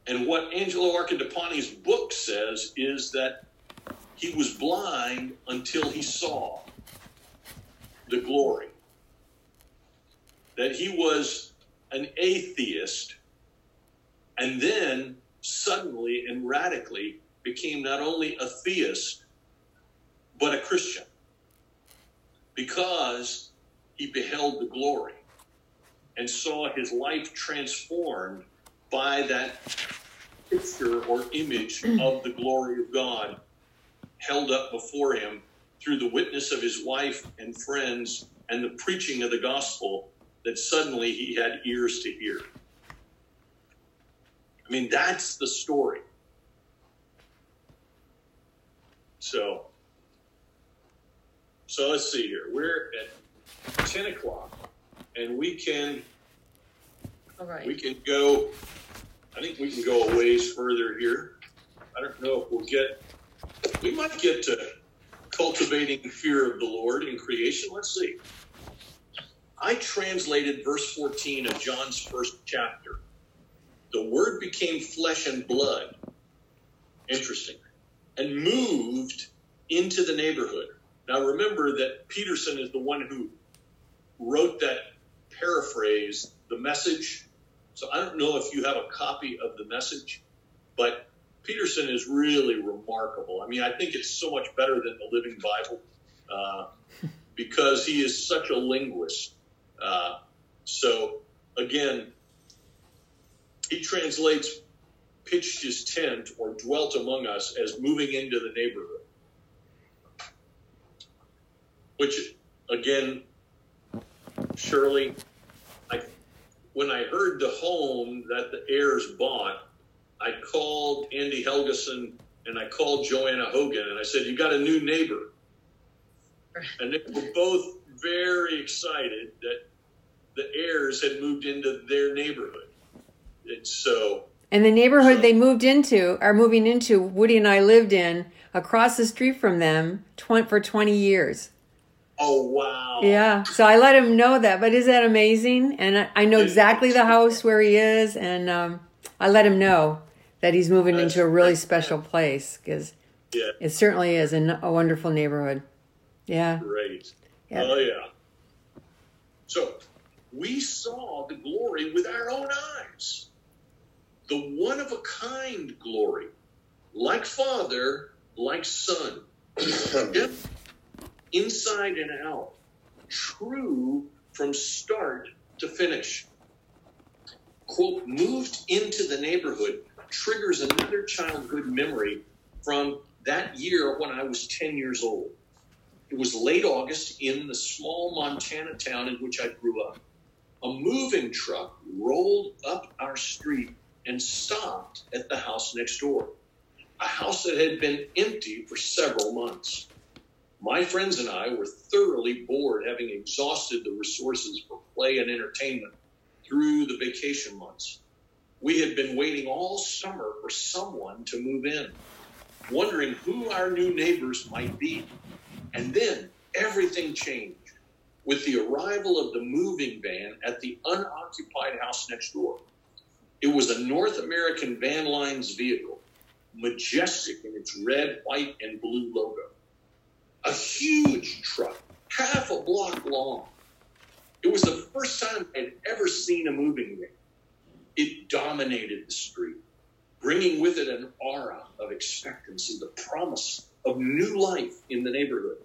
And what Angelo Arcidapani's book says is that he was blind until he saw the glory. That he was an atheist, and then suddenly and radically became not only a theist, but a Christian, because he beheld the glory and saw his life transformed by that picture or image of the glory of God held up before him through the witness of his wife and friends and the preaching of the gospel, that suddenly he had ears to hear. I mean, that's the story. So, so let's see here. We're at ten o'clock, and we can, all right. we can go, I think we can go a ways further here. I don't know if we'll get, we might get to cultivating fear of the Lord in creation. Let's see. I translated verse fourteen of John's first chapter. The Word became flesh and blood. Interesting. And moved into the neighborhood. Now remember that Peterson is the one who wrote that paraphrase, the Message. So I don't know if you have a copy of the Message, but Peterson is really remarkable. I mean, I think it's so much better than the Living Bible uh, because he is such a linguist. Uh, so, again, he translates pitched his tent or dwelt among us as moving into the neighborhood, which, again, surely, I, when I heard the home that the heirs bought, I called Andy Helgeson and I called Joanna Hogan and I said, you got a new neighbor. And they were both very excited that the heirs had moved into their neighborhood. And so And the neighborhood they moved into, are moving into, Woody and I lived in, across the street from them for twenty years. Oh, wow. Yeah. So I let him know that. But is that amazing? And I know exactly the house where he is. And um, I let him know that he's moving into a really special place, because yeah. it certainly is a, a wonderful neighborhood. Yeah. Great. Yeah. Oh, yeah. So we saw the glory with our own eyes, the one-of-a-kind glory, like Father, like Son. Yep. Inside and out, true from start to finish. Quote, moved into the neighborhood triggers another childhood memory from that year when I was ten years old. It was late August in the small Montana town in which I grew up. A moving truck rolled up our street and stopped at the house next door, a house that had been empty for several months. My friends and I were thoroughly bored, having exhausted the resources for play and entertainment through the vacation months. We had been waiting all summer for someone to move in, wondering who our new neighbors might be. And then everything changed with the arrival of the moving van at the unoccupied house next door. It was a North American Van Lines vehicle, majestic in its red, white, and blue logo. A huge truck, half a block long. It was the first time I'd ever seen a moving van. It dominated the street, bringing with it an aura of expectancy, the promise of new life in the neighborhood.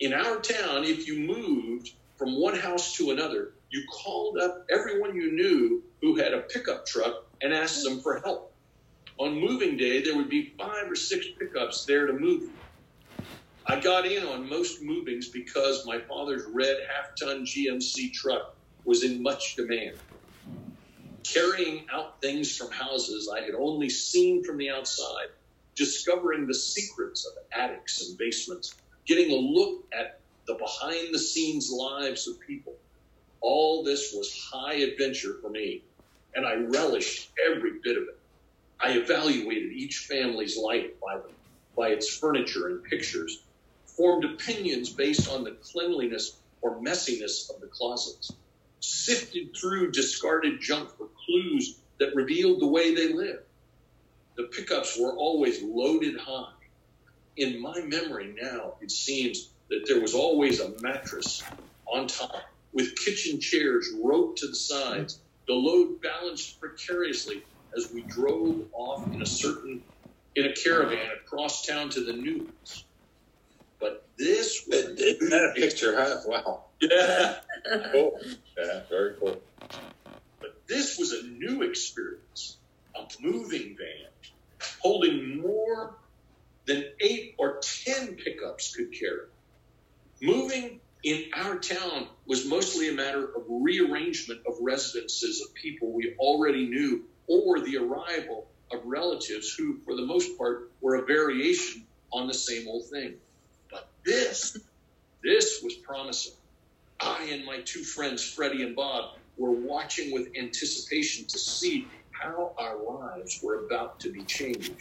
In our town, if you moved from one house to another, you called up everyone you knew who had a pickup truck and asked them for help. On moving day, there would be five or six pickups there to move. I got in on most movings because my father's red half-ton G M C truck was in much demand. Carrying out things from houses I had only seen from the outside, discovering the secrets of attics and basements, getting a look at the behind-the-scenes lives of people. All this was high adventure for me, and I relished every bit of it. I evaluated each family's life by, the, by its furniture and pictures, formed opinions based on the cleanliness or messiness of the closets, sifted through discarded junk for clues that revealed the way they lived. The pickups were always loaded high. In my memory now, it seems that there was always a mattress on top with kitchen chairs roped to the sides, the load balanced precariously as we drove off in a certain in a caravan across town to the news. But this was isn't that a picture, huh? Wow. Yeah. Cool. Yeah, very cool. But this was a new experience, a moving van, holding more than eight or ten pickups could carry. Moving in our town was mostly a matter of rearrangement of residences of people we already knew, or the arrival of relatives who, for the most part, were a variation on the same old thing. But this, this was promising. I and my two friends, Freddie and Bob, were watching with anticipation to see how our lives were about to be changed.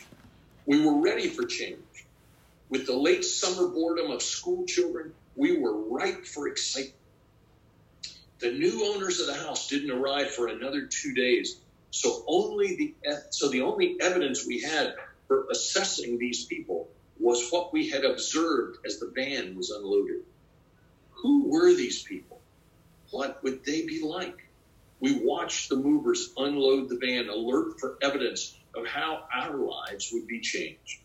We were ready for change. With the late summer boredom of school children, we were ripe for excitement. The new owners of the house didn't arrive for another two days, so only the so the only evidence we had for assessing these people was what we had observed as the van was unloaded. Who were these people? What would they be like? We watched the movers unload the van, alert for evidence of how our lives would be changed.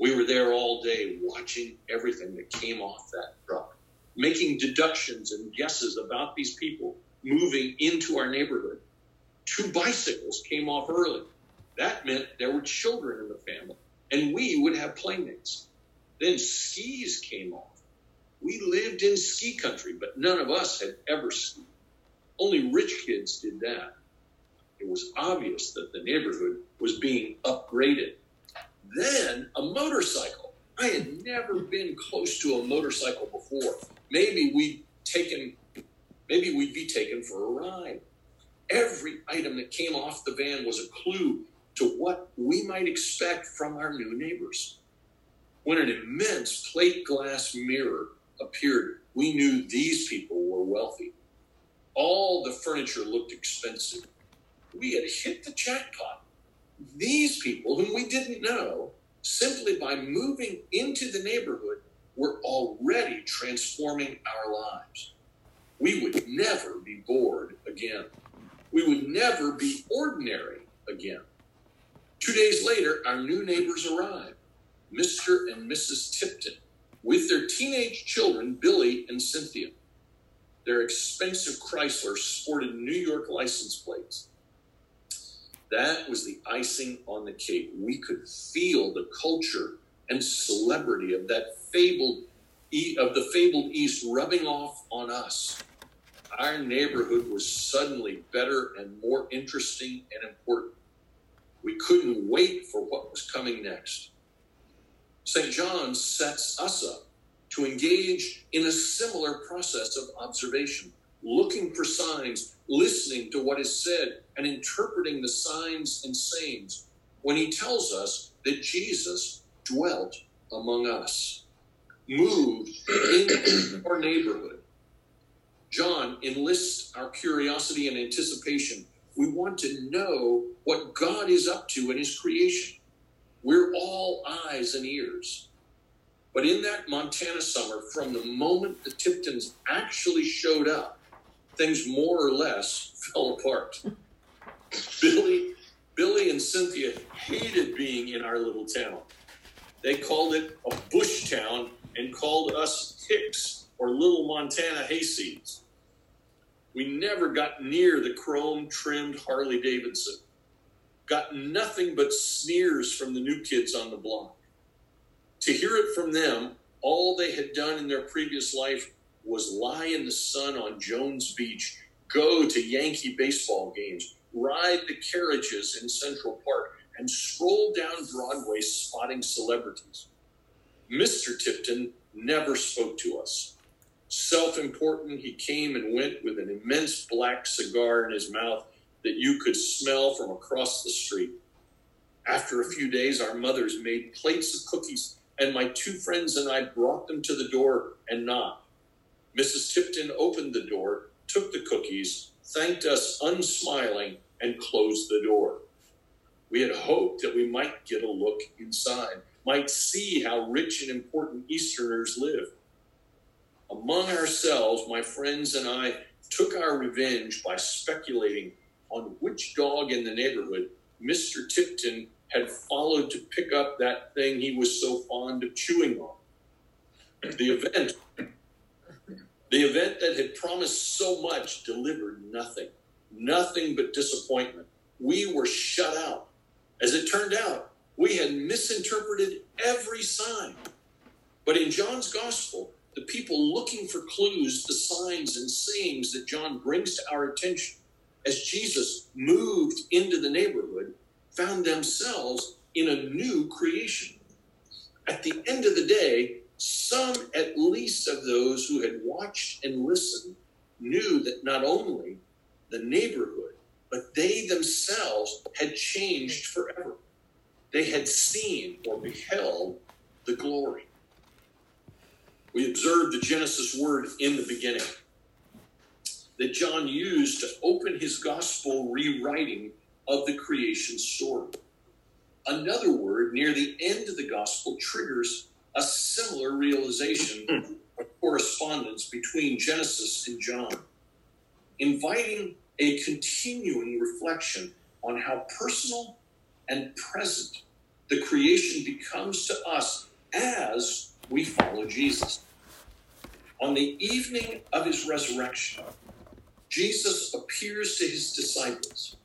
We were there all day watching everything that came off that truck, making deductions and guesses about these people moving into our neighborhood. Two bicycles came off early. That meant there were children in the family, and we would have playmates. Then skis came off. We lived in ski country, but none of us had ever skied. Only rich kids did that. It was obvious that the neighborhood was being upgraded. Then a motorcycle. I had never been close to a motorcycle before. Maybe we'd taken, maybe we'd be taken for a ride. Every item that came off the van was a clue to what we might expect from our new neighbors. When an immense plate glass mirror appeared, we knew these people were wealthy. All the furniture looked expensive. We had hit the jackpot. These people, whom we didn't know, simply by moving into the neighborhood, were already transforming our lives. We would never be bored again. We would never be ordinary again. Two days later, our new neighbors arrived, Mister and Missus Tipton, with their teenage children, Billy and Cynthia. Their expensive Chrysler sported New York license plates. That was the icing on the cake. We could feel the culture and celebrity of that fabled, of the fabled East rubbing off on us. Our neighborhood was suddenly better and more interesting and important. We couldn't wait for what was coming next. Saint John sets us up to engage in a similar process of observation, looking for signs, listening to what is said, and interpreting the signs and sayings when he tells us that Jesus dwelt among us, moved into our neighborhood. John enlists our curiosity and anticipation. We want to know what God is up to in his creation. We're all eyes and ears. But in that Montana summer, from the moment the Tiptons actually showed up, things more or less fell apart. Billy, Billy and Cynthia hated being in our little town. They called it a bush town and called us hicks or little Montana hayseeds. We never got near the chrome-trimmed Harley Davidson. Got nothing but sneers from the new kids on the block. To hear it from them, all they had done in their previous life was lie in the sun on Jones Beach, go to Yankee baseball games, ride the carriages in Central Park, and stroll down Broadway spotting celebrities. Mister Tipton never spoke to us. Self-important, he came and went with an immense black cigar in his mouth that you could smell from across the street. After a few days, our mothers made plates of cookies, and my two friends and I brought them to the door and knocked. Missus Tipton opened the door, took the cookies, thanked us unsmiling, and closed the door. We had hoped that we might get a look inside, might see how rich and important Easterners live. Among ourselves, my friends and I took our revenge by speculating on which dog in the neighborhood Mister Tipton had followed to pick up that thing he was so fond of chewing on. The event, the event that had promised so much delivered nothing, nothing but disappointment. We were shut out. As it turned out, we had misinterpreted every sign. But in John's gospel, the people looking for clues, the signs and sayings that John brings to our attention as Jesus moved into the neighborhood, found themselves in a new creation. At the end of the day, some, at least of those who had watched and listened, knew that not only the neighborhood, but they themselves had changed forever. They had seen or beheld the glory. We observed the Genesis word "in the beginning" that John used to open his gospel rewriting of the creation story. Another word near the end of the gospel triggers a similar realization of correspondence between Genesis and John, inviting a continuing reflection on how personal and present the creation becomes to us as we follow Jesus. On the evening of his resurrection, Jesus appears to his disciples,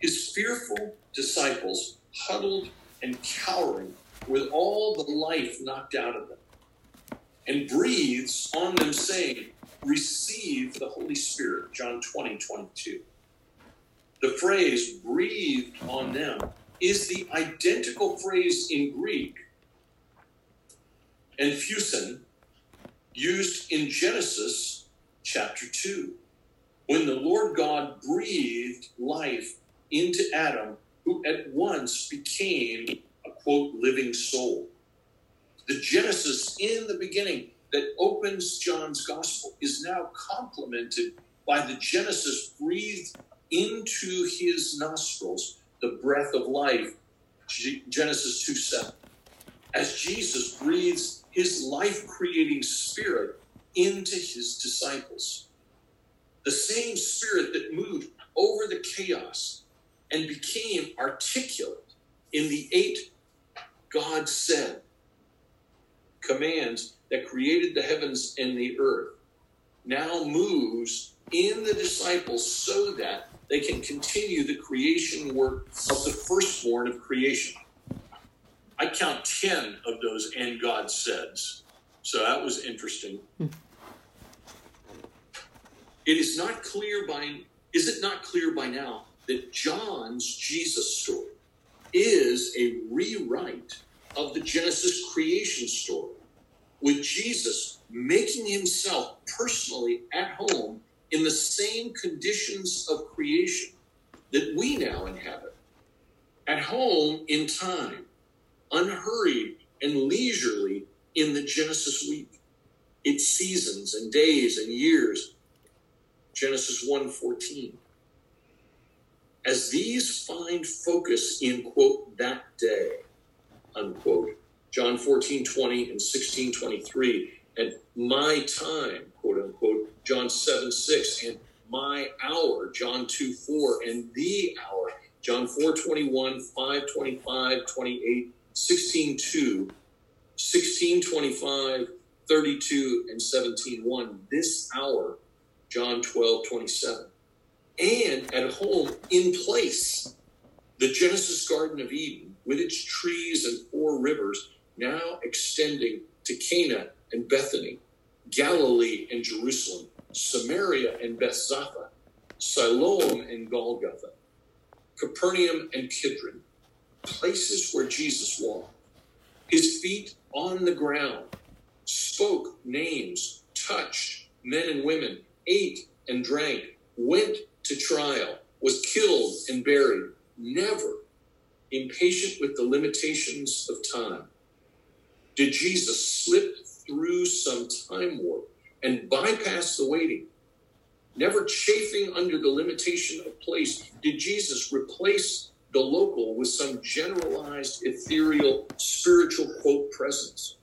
his fearful disciples huddled and cowering with all the life knocked out of them, and breathes on them, saying, "Receive the Holy Spirit," John twenty, twenty-two. The phrase "breathed on them" is the identical phrase in Greek, emphusin, used in Genesis chapter two. When the Lord God breathed life into Adam, who at once became a, quote, living soul. The Genesis in the beginning that opens John's gospel is now complemented by the Genesis breathed into his nostrils, the breath of life, Genesis two seven. As Jesus breathes his life-creating spirit into his disciples. The same spirit that moved over the chaos and became articulate in the eight God said commands that created the heavens and the earth now moves in the disciples so that they can continue the creation work of the firstborn of creation. I count ten of those and God says. So that was interesting. Hmm. It is not clear by, is it not clear by now that John's Jesus story is a rewrite of the Genesis creation story, with Jesus making himself personally at home in the same conditions of creation that we now inhabit, at home in time, unhurried and leisurely in the Genesis week, its seasons and days and years, Genesis one fourteen. As these find focus in, quote, that day, unquote, John fourteen twenty and sixteen twenty-three, and my time, quote, unquote, John seven six, and my hour, John two four, and the hour, John four twenty-one, five twenty-five, twenty-eight, sixteen two, sixteen twenty-five, thirty-two, and seventeen one, this hour, John twelve twenty-seven. And at home, in place, the Genesis Garden of Eden, with its trees and four rivers, now extending to Cana and Bethany, Galilee and Jerusalem, Samaria and Bethzatha, Siloam and Golgotha, Capernaum and Kidron, places where Jesus walked, his feet on the ground, spoke names, touched men and women, ate and drank, went to trial, was killed and buried, never impatient with the limitations of time. Did Jesus slip through some time warp and bypass the waiting? Never chafing under the limitation of place, did Jesus replace the local with some generalized, ethereal, spiritual, quote, presence?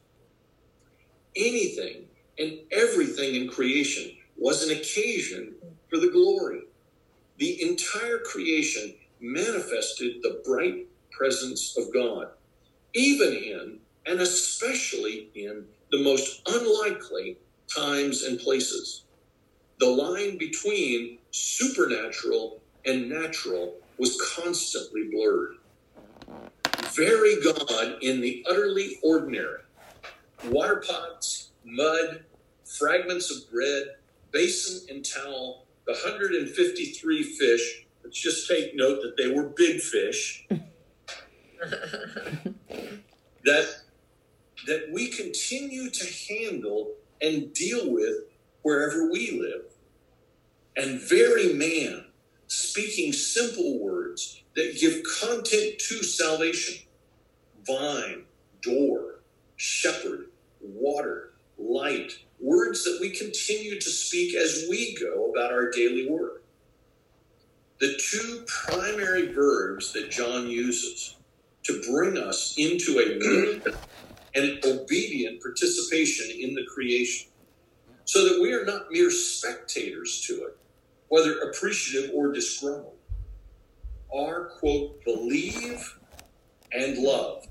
Anything and everything in creation was an occasion for the glory. The entire creation manifested the bright presence of God, even in, and especially in, the most unlikely times and places. The line between supernatural and natural was constantly blurred. Very God in the utterly ordinary. Water pots, mud, fragments of bread, basin and towel, the one hundred fifty-three fish. Let's just take note that they were big fish. that, that we continue to handle and deal with wherever we live. And very man, speaking simple words that give content to salvation. Vine, door, shepherd, water, light. Words that we continue to speak as we go about our daily work. The two primary verbs that John uses to bring us into a willing and obedient participation in the creation, so that we are not mere spectators to it, whether appreciative or disgruntled, are, quote, believe and love.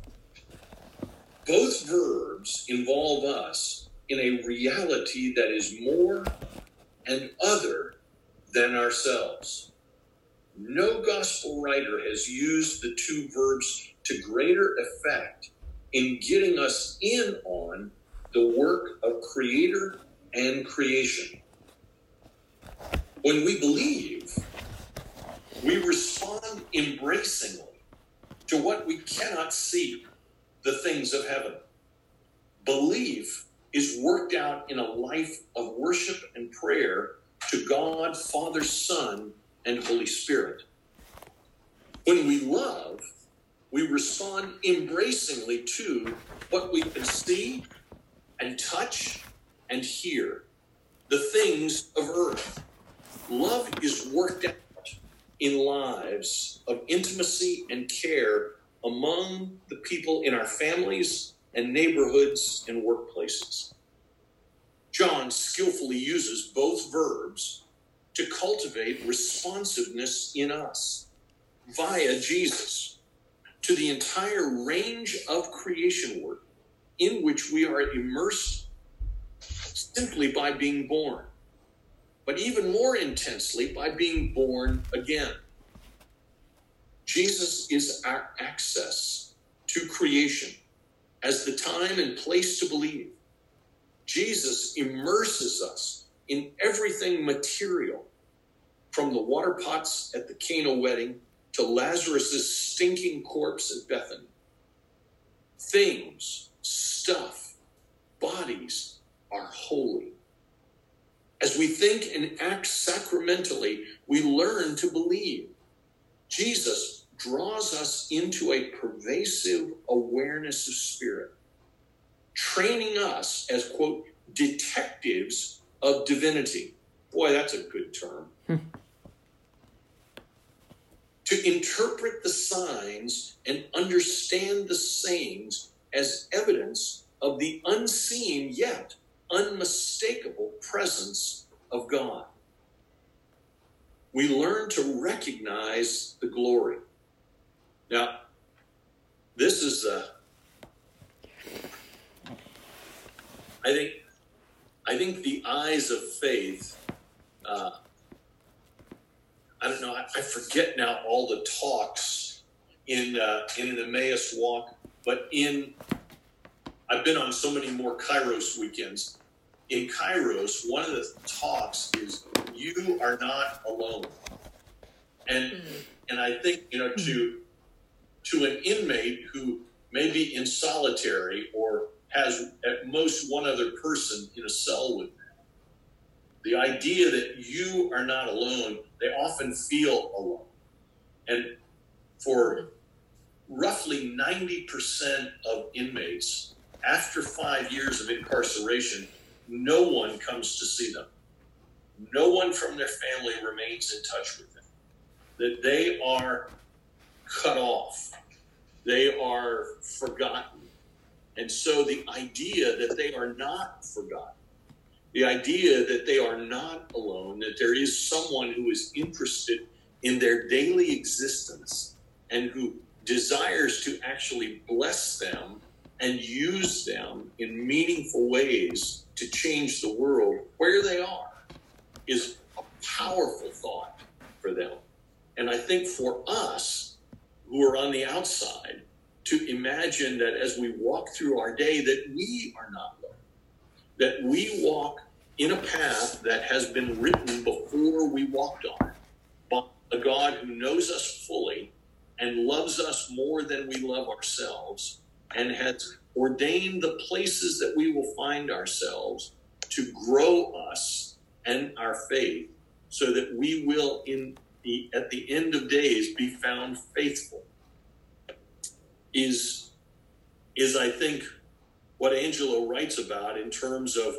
Both verbs involve us in a reality that is more and other than ourselves. No gospel writer has used the two verbs to greater effect in getting us in on the work of creator and creation. When we believe, we respond embracingly to what we cannot see, the things of heaven. Belief is worked out in a life of worship and prayer to God, Father, and Holy Spirit. When we love, we respond embracingly to what we can see and touch and hear, the things of earth. Love is worked out in lives of intimacy and care among the people in our families and neighborhoods and workplaces. John skillfully uses both verbs to cultivate responsiveness in us via Jesus to the entire range of creation work in which we are immersed simply by being born, but even more intensely by being born again. Jesus is our access to creation as the time and place to believe. Jesus immerses us in everything material, from the water pots at the Cana wedding to Lazarus's stinking corpse at Bethany. Things, stuff, bodies are holy. As we think and act sacramentally, we learn to believe. Jesus draws us into a pervasive awareness of spirit, training us as, quote, detectives of divinity. Boy, that's a good term. Hmm. To interpret the signs and understand the sayings as evidence of the unseen yet unmistakable presence of God. We learn to recognize the glory. Now, this is a, I think, I think the eyes of faith, uh, I don't know, I, I forget now all the talks in, uh, in an Emmaus walk, but in, I've been on so many more Kairos weekends. In Kairos, one of the talks is, you are not alone. And mm. and I think, you know, mm. to to an inmate who may be in solitary or has at most one other person in a cell with them, the idea that you are not alone, they often feel alone. And for roughly ninety percent of inmates, after five years of incarceration, no one comes to see them. No one from their family remains in touch with them. That they are cut off. They are forgotten. And so the idea that they are not forgotten, the idea that they are not alone, that there is someone who is interested in their daily existence and who desires to actually bless them and use them in meaningful ways to change the world where they are, is a powerful thought for them. And I think for us who are on the outside, to imagine that as we walk through our day that we are not alone, that we walk in a path that has been written before we walked on by a God who knows us fully and loves us more than we love ourselves, and has ordained the places that we will find ourselves to grow us and our faith, so that we will, in the, at the end of days, be found faithful, is, is I think, what Angelo writes about in terms of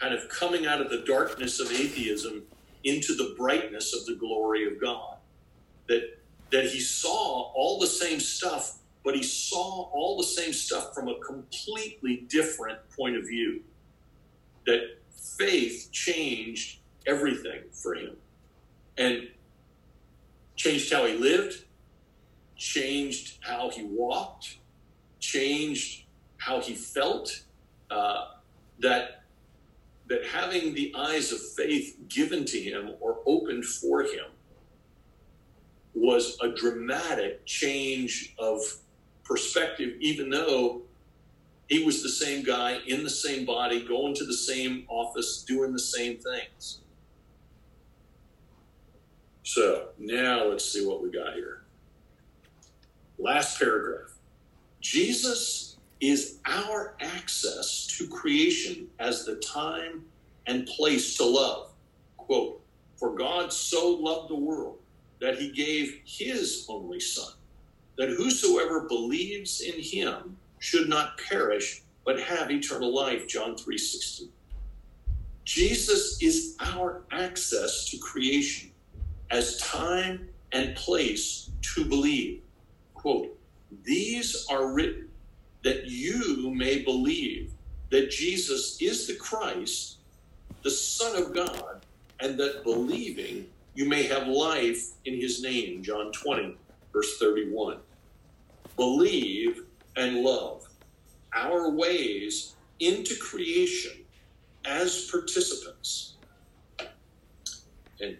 kind of coming out of the darkness of atheism into the brightness of the glory of God. That, that he saw all the same stuff, but he saw all the same stuff from a completely different point of view. That faith changed everything for him, and changed how he lived, changed how he walked, changed how he felt. Uh, that, that having the eyes of faith given to him or opened for him was a dramatic change of perspective, even though he was the same guy in the same body, going to the same office, doing the same things. So now let's see what we got here. Last paragraph. Jesus is our access to creation as the time and place to love. Quote, For God so loved the world that he gave his only son, that whosoever believes in him should not perish, but have eternal life, John three sixteen. Jesus is our access to creation as time and place to believe. Quote, these are written that you may believe that Jesus is the Christ, the Son of God, and that believing you may have life in his name, John twenty, verse thirty-one. Believe and love our ways into creation as participants. And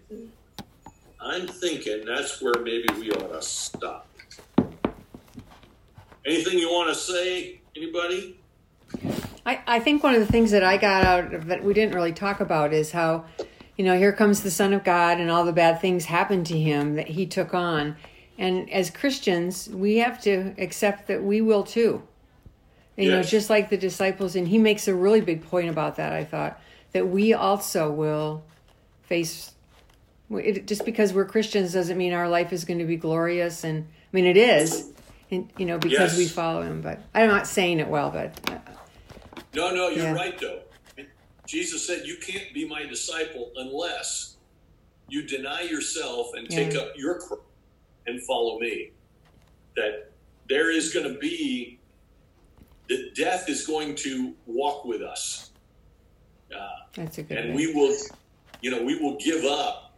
I'm thinking that's where maybe we ought to stop. Anything you want to say, anybody? I, I think one of the things that I got out of that we didn't really talk about is how, you know, here comes the Son of God and all the bad things happened to him that he took on. And as Christians, we have to accept that we will too. You yes. know, just like the disciples, and he makes a really big point about that, I thought, that we also will face, it, just because we're Christians doesn't mean our life is going to be glorious. And I mean, it is, and, you know, because yes. we follow him, but I'm not saying it well, but. Uh, no, no, you're yeah. right though. Jesus said, you can't be my disciple unless you deny yourself and yeah. take up your cross and follow me. That there is going to be, that death is going to walk with us. Uh, That's a good And way. we will, you know, we will give up.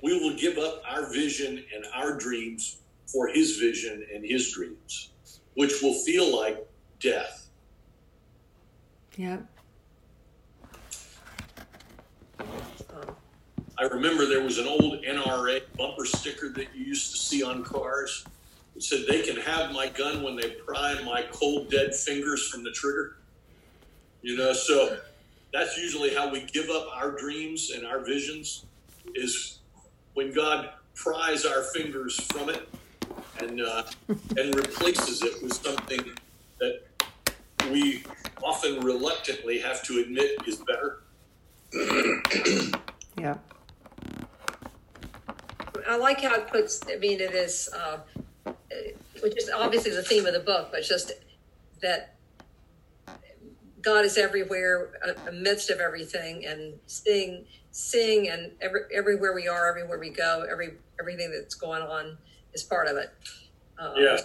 We will give up our vision and our dreams for his vision and his dreams, which will feel like death. Yeah. I remember there was an old N R A bumper sticker that you used to see on cars. It said, they can have my gun when they pry my cold, dead fingers from the trigger. You know, so that's usually how we give up our dreams and our visions, is when God pries our fingers from it and uh, and replaces it with something that we often reluctantly have to admit is better. Yeah. I like how it puts, I mean, it is, uh, which is obviously the theme of the book, but just that God is everywhere, amidst of everything, and seeing, seeing, and every, everywhere we are, everywhere we go, every everything that's going on is part of it. Um, yeah.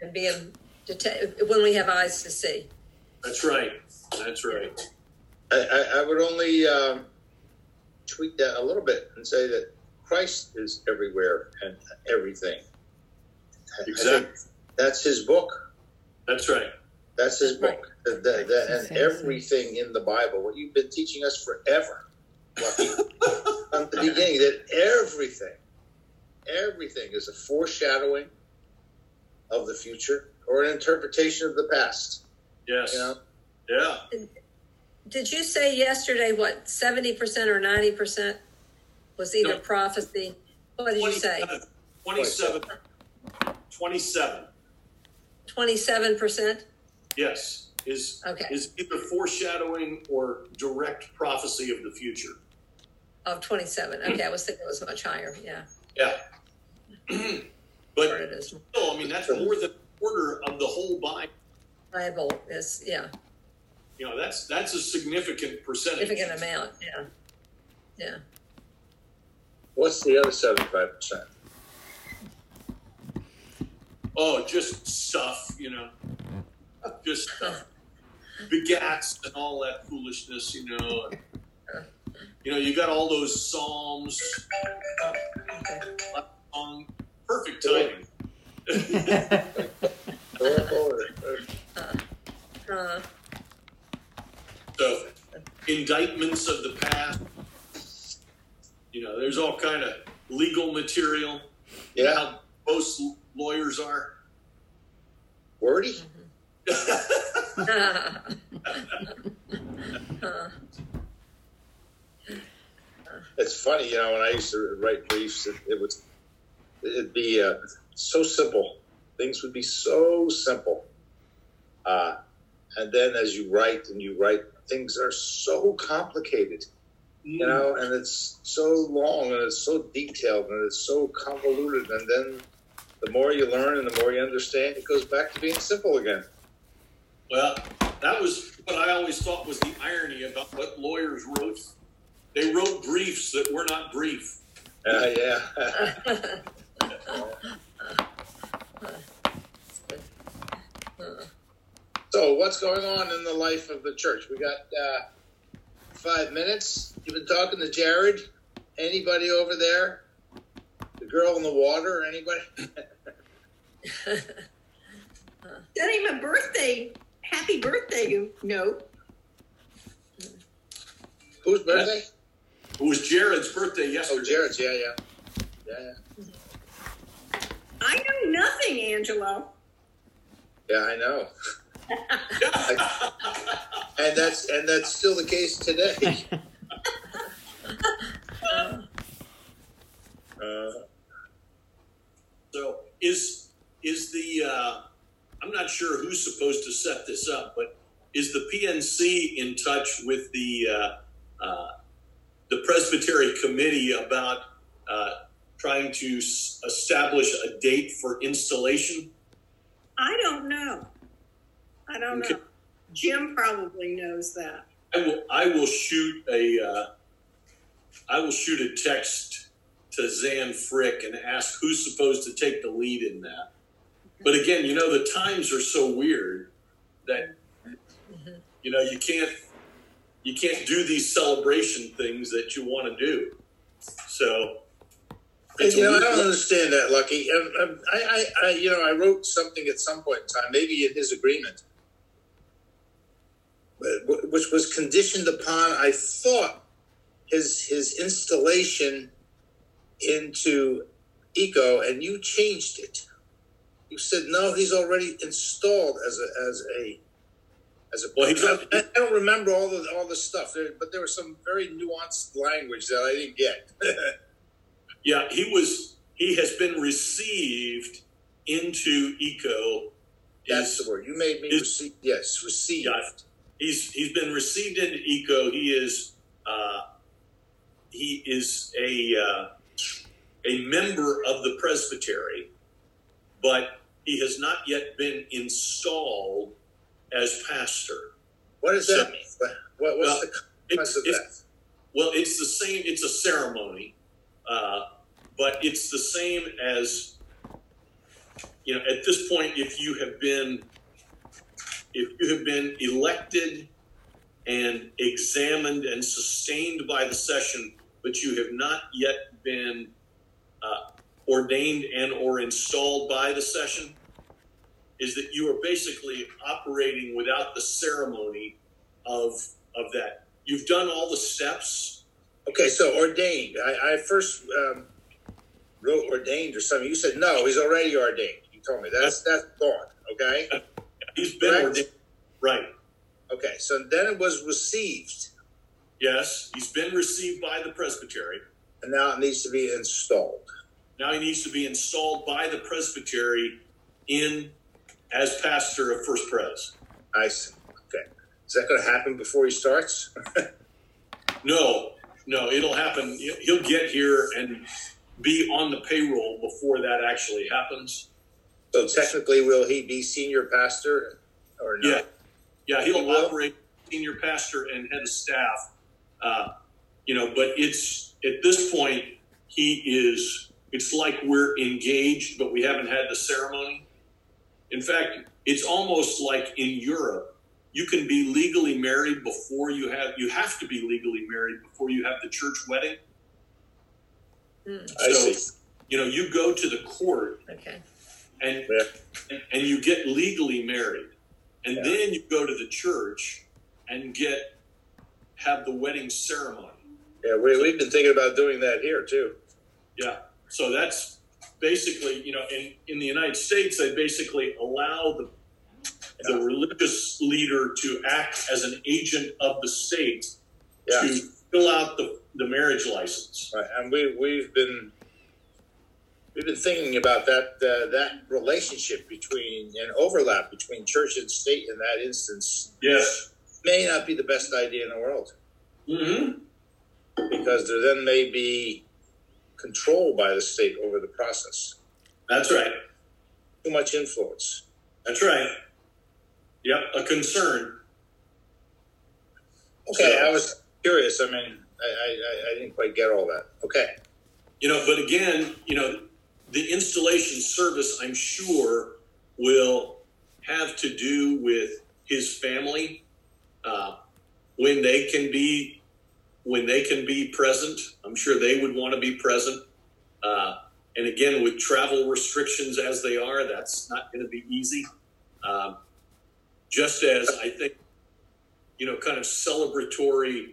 And being deta- when we have eyes to see. That's right. That's right. I, I, I would only uh, tweak that a little bit and say that Christ is everywhere and everything. Exactly. That's his book. That's right. That's his book. Right. The, the, the, and everything in the Bible, what you've been teaching us forever, from the beginning, that everything, everything is a foreshadowing of the future or an interpretation of the past. Yes. You know? Yeah. Did you say yesterday what seventy percent or ninety percent was either no. prophecy? What did you say? twenty-seven. twenty-seven. twenty-seven percent? Yes. Is okay. is either foreshadowing or direct prophecy of the future. Of twenty-seven. Okay, I was thinking it was much higher. Yeah. Yeah. But it is. No, I mean, that's more than a quarter of the whole Bible. Bible is, yeah. You know, that's that's a significant percentage. Significant amount, yeah. Yeah. What's the other seventy-five percent? Oh, just stuff, you know. Just stuff. Begats and all that foolishness, you know. You know, you got all those Psalms. Perfect timing. So, indictments of the past. You know, there's all kind of legal material. You know how most lawyers are? Wordy? It's funny, you know, when I used to write briefs, it, it was, it'd be uh, so simple. Things would be so simple. Uh, and then as you write and you write, things are so complicated. you know, and it's so long and it's so detailed and it's so convoluted. And then the more you learn and the more you understand, it goes back to being simple again. Well, that was what I always thought was the irony about what lawyers wrote. They wrote briefs that were not brief. Uh, yeah. So what's going on in the life of the church? We got uh, five minutes. You've been talking to Jared. Anybody over there? The girl in the water? Anybody? That ain't my birthday. Happy birthday, you know. Whose birthday? It was Jared's birthday yesterday. Oh, Jared's, yeah, yeah. Yeah, yeah. I know nothing, Angelo. Yeah, I know. I, and that's and that's still the case today. uh, uh, so is is the uh, I'm not sure who's supposed to set this up, but is the P N C in touch with the uh, uh, the Presbytery committee about uh, trying to s- establish a date for installation? I don't know. I don't know. Okay. Jim probably knows that. I will. I will shoot a. Uh, I will shoot a text to Zan Frick and ask who's supposed to take the lead in that. But again, you know, the times are so weird that mm-hmm. you know you can't you can't do these celebration things that you want to do. So. And, you know, I don't understand that, Lucky. I, I, I, you know, I wrote something at some point in time, maybe in his agreement, which was conditioned upon, I thought, his his installation into ECO, and you changed it. You said no, he's already installed as a as a as a. Well, I, I don't remember all the all the stuff, there, but there was some very nuanced language that I didn't get. Yeah, he was. He has been received into ECO. That's is, the word you made me. Is, receive, yes, received. Yeah, he's he's been received into ECO. He is uh, he is a uh, a member of the Presbytery, but he has not yet been installed as pastor. What does so, that mean? What was well, the consequence of that? Well, it's the same. It's a ceremony. Uh, but it's the same as, you know, at this point, if you have been, if you have been elected and examined and sustained by the session, but you have not yet been uh, ordained and or installed by the session, is that you are basically operating without the ceremony of of that. You've done all the steps. Okay, so ordained. I, I first um, wrote ordained or something. You said no, he's already ordained. You told me that's that's gone. Okay, he's been Correct? ordained. Right. Okay, so then it was received. Yes, he's been received by the Presbytery, and now it needs to be installed. Now he needs to be installed by the Presbytery in as pastor of First Pres. I see. Okay, is that going to happen before he starts? No. No, it'll happen. He'll get here and be on the payroll before that actually happens. So technically, will he be senior pastor or not? Yeah, yeah he'll he operate senior pastor and head of staff. Uh, you know, but it's at this point, he is, it's like we're engaged, but we haven't had the ceremony. In fact, it's almost like in Europe. You can be legally married before you have, you have to be legally married before you have the church wedding. Mm. So, I see. You know, you go to the court okay. and, yeah. and and you get legally married. And yeah. then you go to the church and get, have the wedding ceremony. Yeah, we, we've been thinking about doing that here too. Yeah. So that's basically, you know, in, in the United States, they basically allow the the religious leader to act as an agent of the state yeah. to fill out the, the marriage license. Right. And we, we've been we've been thinking about that uh, that relationship between and overlap between church and state in that instance. Yes, may not be the best idea in the world. Mm-hmm. because there then may be control by the state over the process. That's right. Too much influence. That's right. Yep, a concern. Okay, so, I was curious. I mean, I, I, I didn't quite get all that. Okay. You know, but again, you know, the installation service, I'm sure, will have to do with his family, uh, when they can be, when they can be present. I'm sure they would want to be present. Uh, and again, with travel restrictions as they are, that's not going to be easy. Um, just as I think, you know, kind of celebratory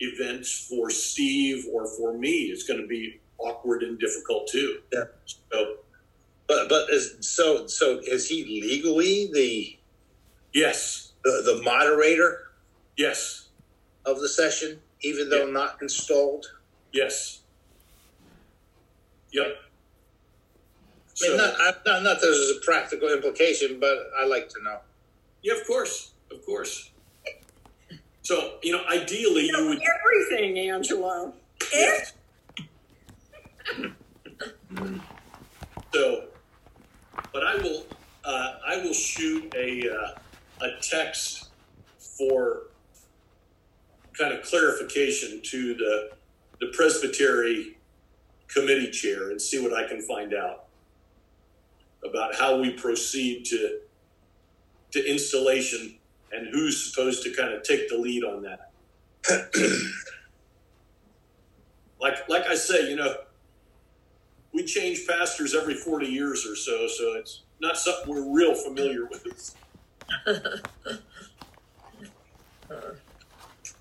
events for Steve or for me is going to be awkward and difficult too. Yeah. So, but but is, so so is he legally the yes the, the moderator? Yes. Of the session, even though yeah. not installed. Yes. Yep. I mean, so, not, I, not not that there's a practical implication, but I like to know. Yeah, of course, of course. So, you know, ideally, you, know, you would everything, Angelo. Yeah. So, but I will, uh, I will shoot a uh, a text for kind of clarification to the the Presbytery committee chair and see what I can find out about how we proceed to to installation. And who's supposed to kind of take the lead on that? like, like I say, you know, we change pastors every forty years or so, so it's not something we're real familiar with.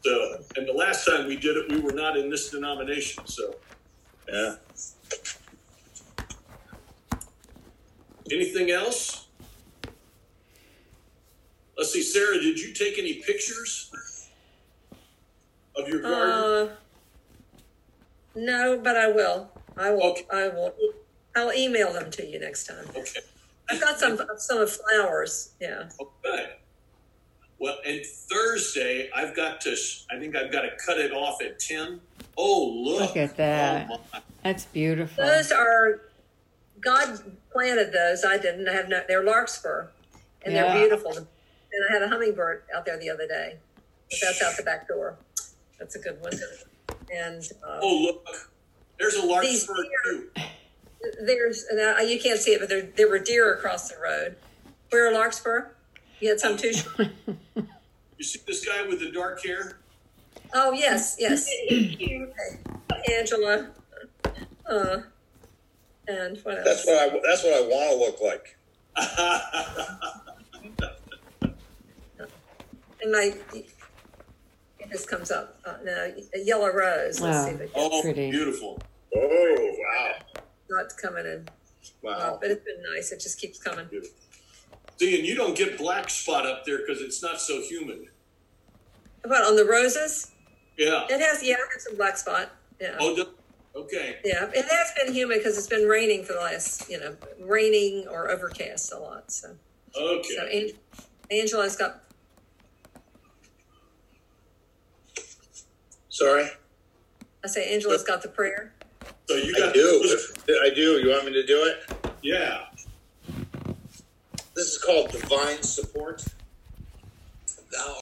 So, and the last time we did it, we were not in this denomination. So, yeah. Anything else? Let's see, Sarah, did you take any pictures of your garden? Uh, no, but I will. I will. Okay. I will. I'll email them to you next time. Okay. I've got some some flowers. Yeah. Okay. Well, and Thursday I've got to. I think I've got to cut it off at ten. Oh, look! Look at that. Oh, that's beautiful. Those are God planted those. I didn't I have no. They're larkspur, and yeah. they're beautiful. And I had a hummingbird out there the other day. But that's out the back door. That's a good one. And um, oh look, there's a larkspur too. There's now you can't see it, but there there were deer across the road. Where a larkspur? You had some too. You see this guy with the dark hair? Oh yes, yes. Angela. Uh, and what else? That's what I. That's what I want to look like. And my, this comes up uh, now, a yellow rose. Wow. Let's see the oh, pretty. Beautiful. Oh, wow. Not coming in. Wow. Uh, but it's been nice. It just keeps coming. Beautiful. See, and you don't get black spot up there because it's not so humid. What, on the roses? Yeah. It has, yeah, I have some black spot. Yeah. Oh, no. Okay. Yeah, it has been humid because it's been raining for the last, you know, raining or overcast a lot. So. Okay. So Angel- Angela's got... Sorry? I say Angela's got the prayer. So you got I do. If I do. You want me to do it? Yeah. This is called divine support.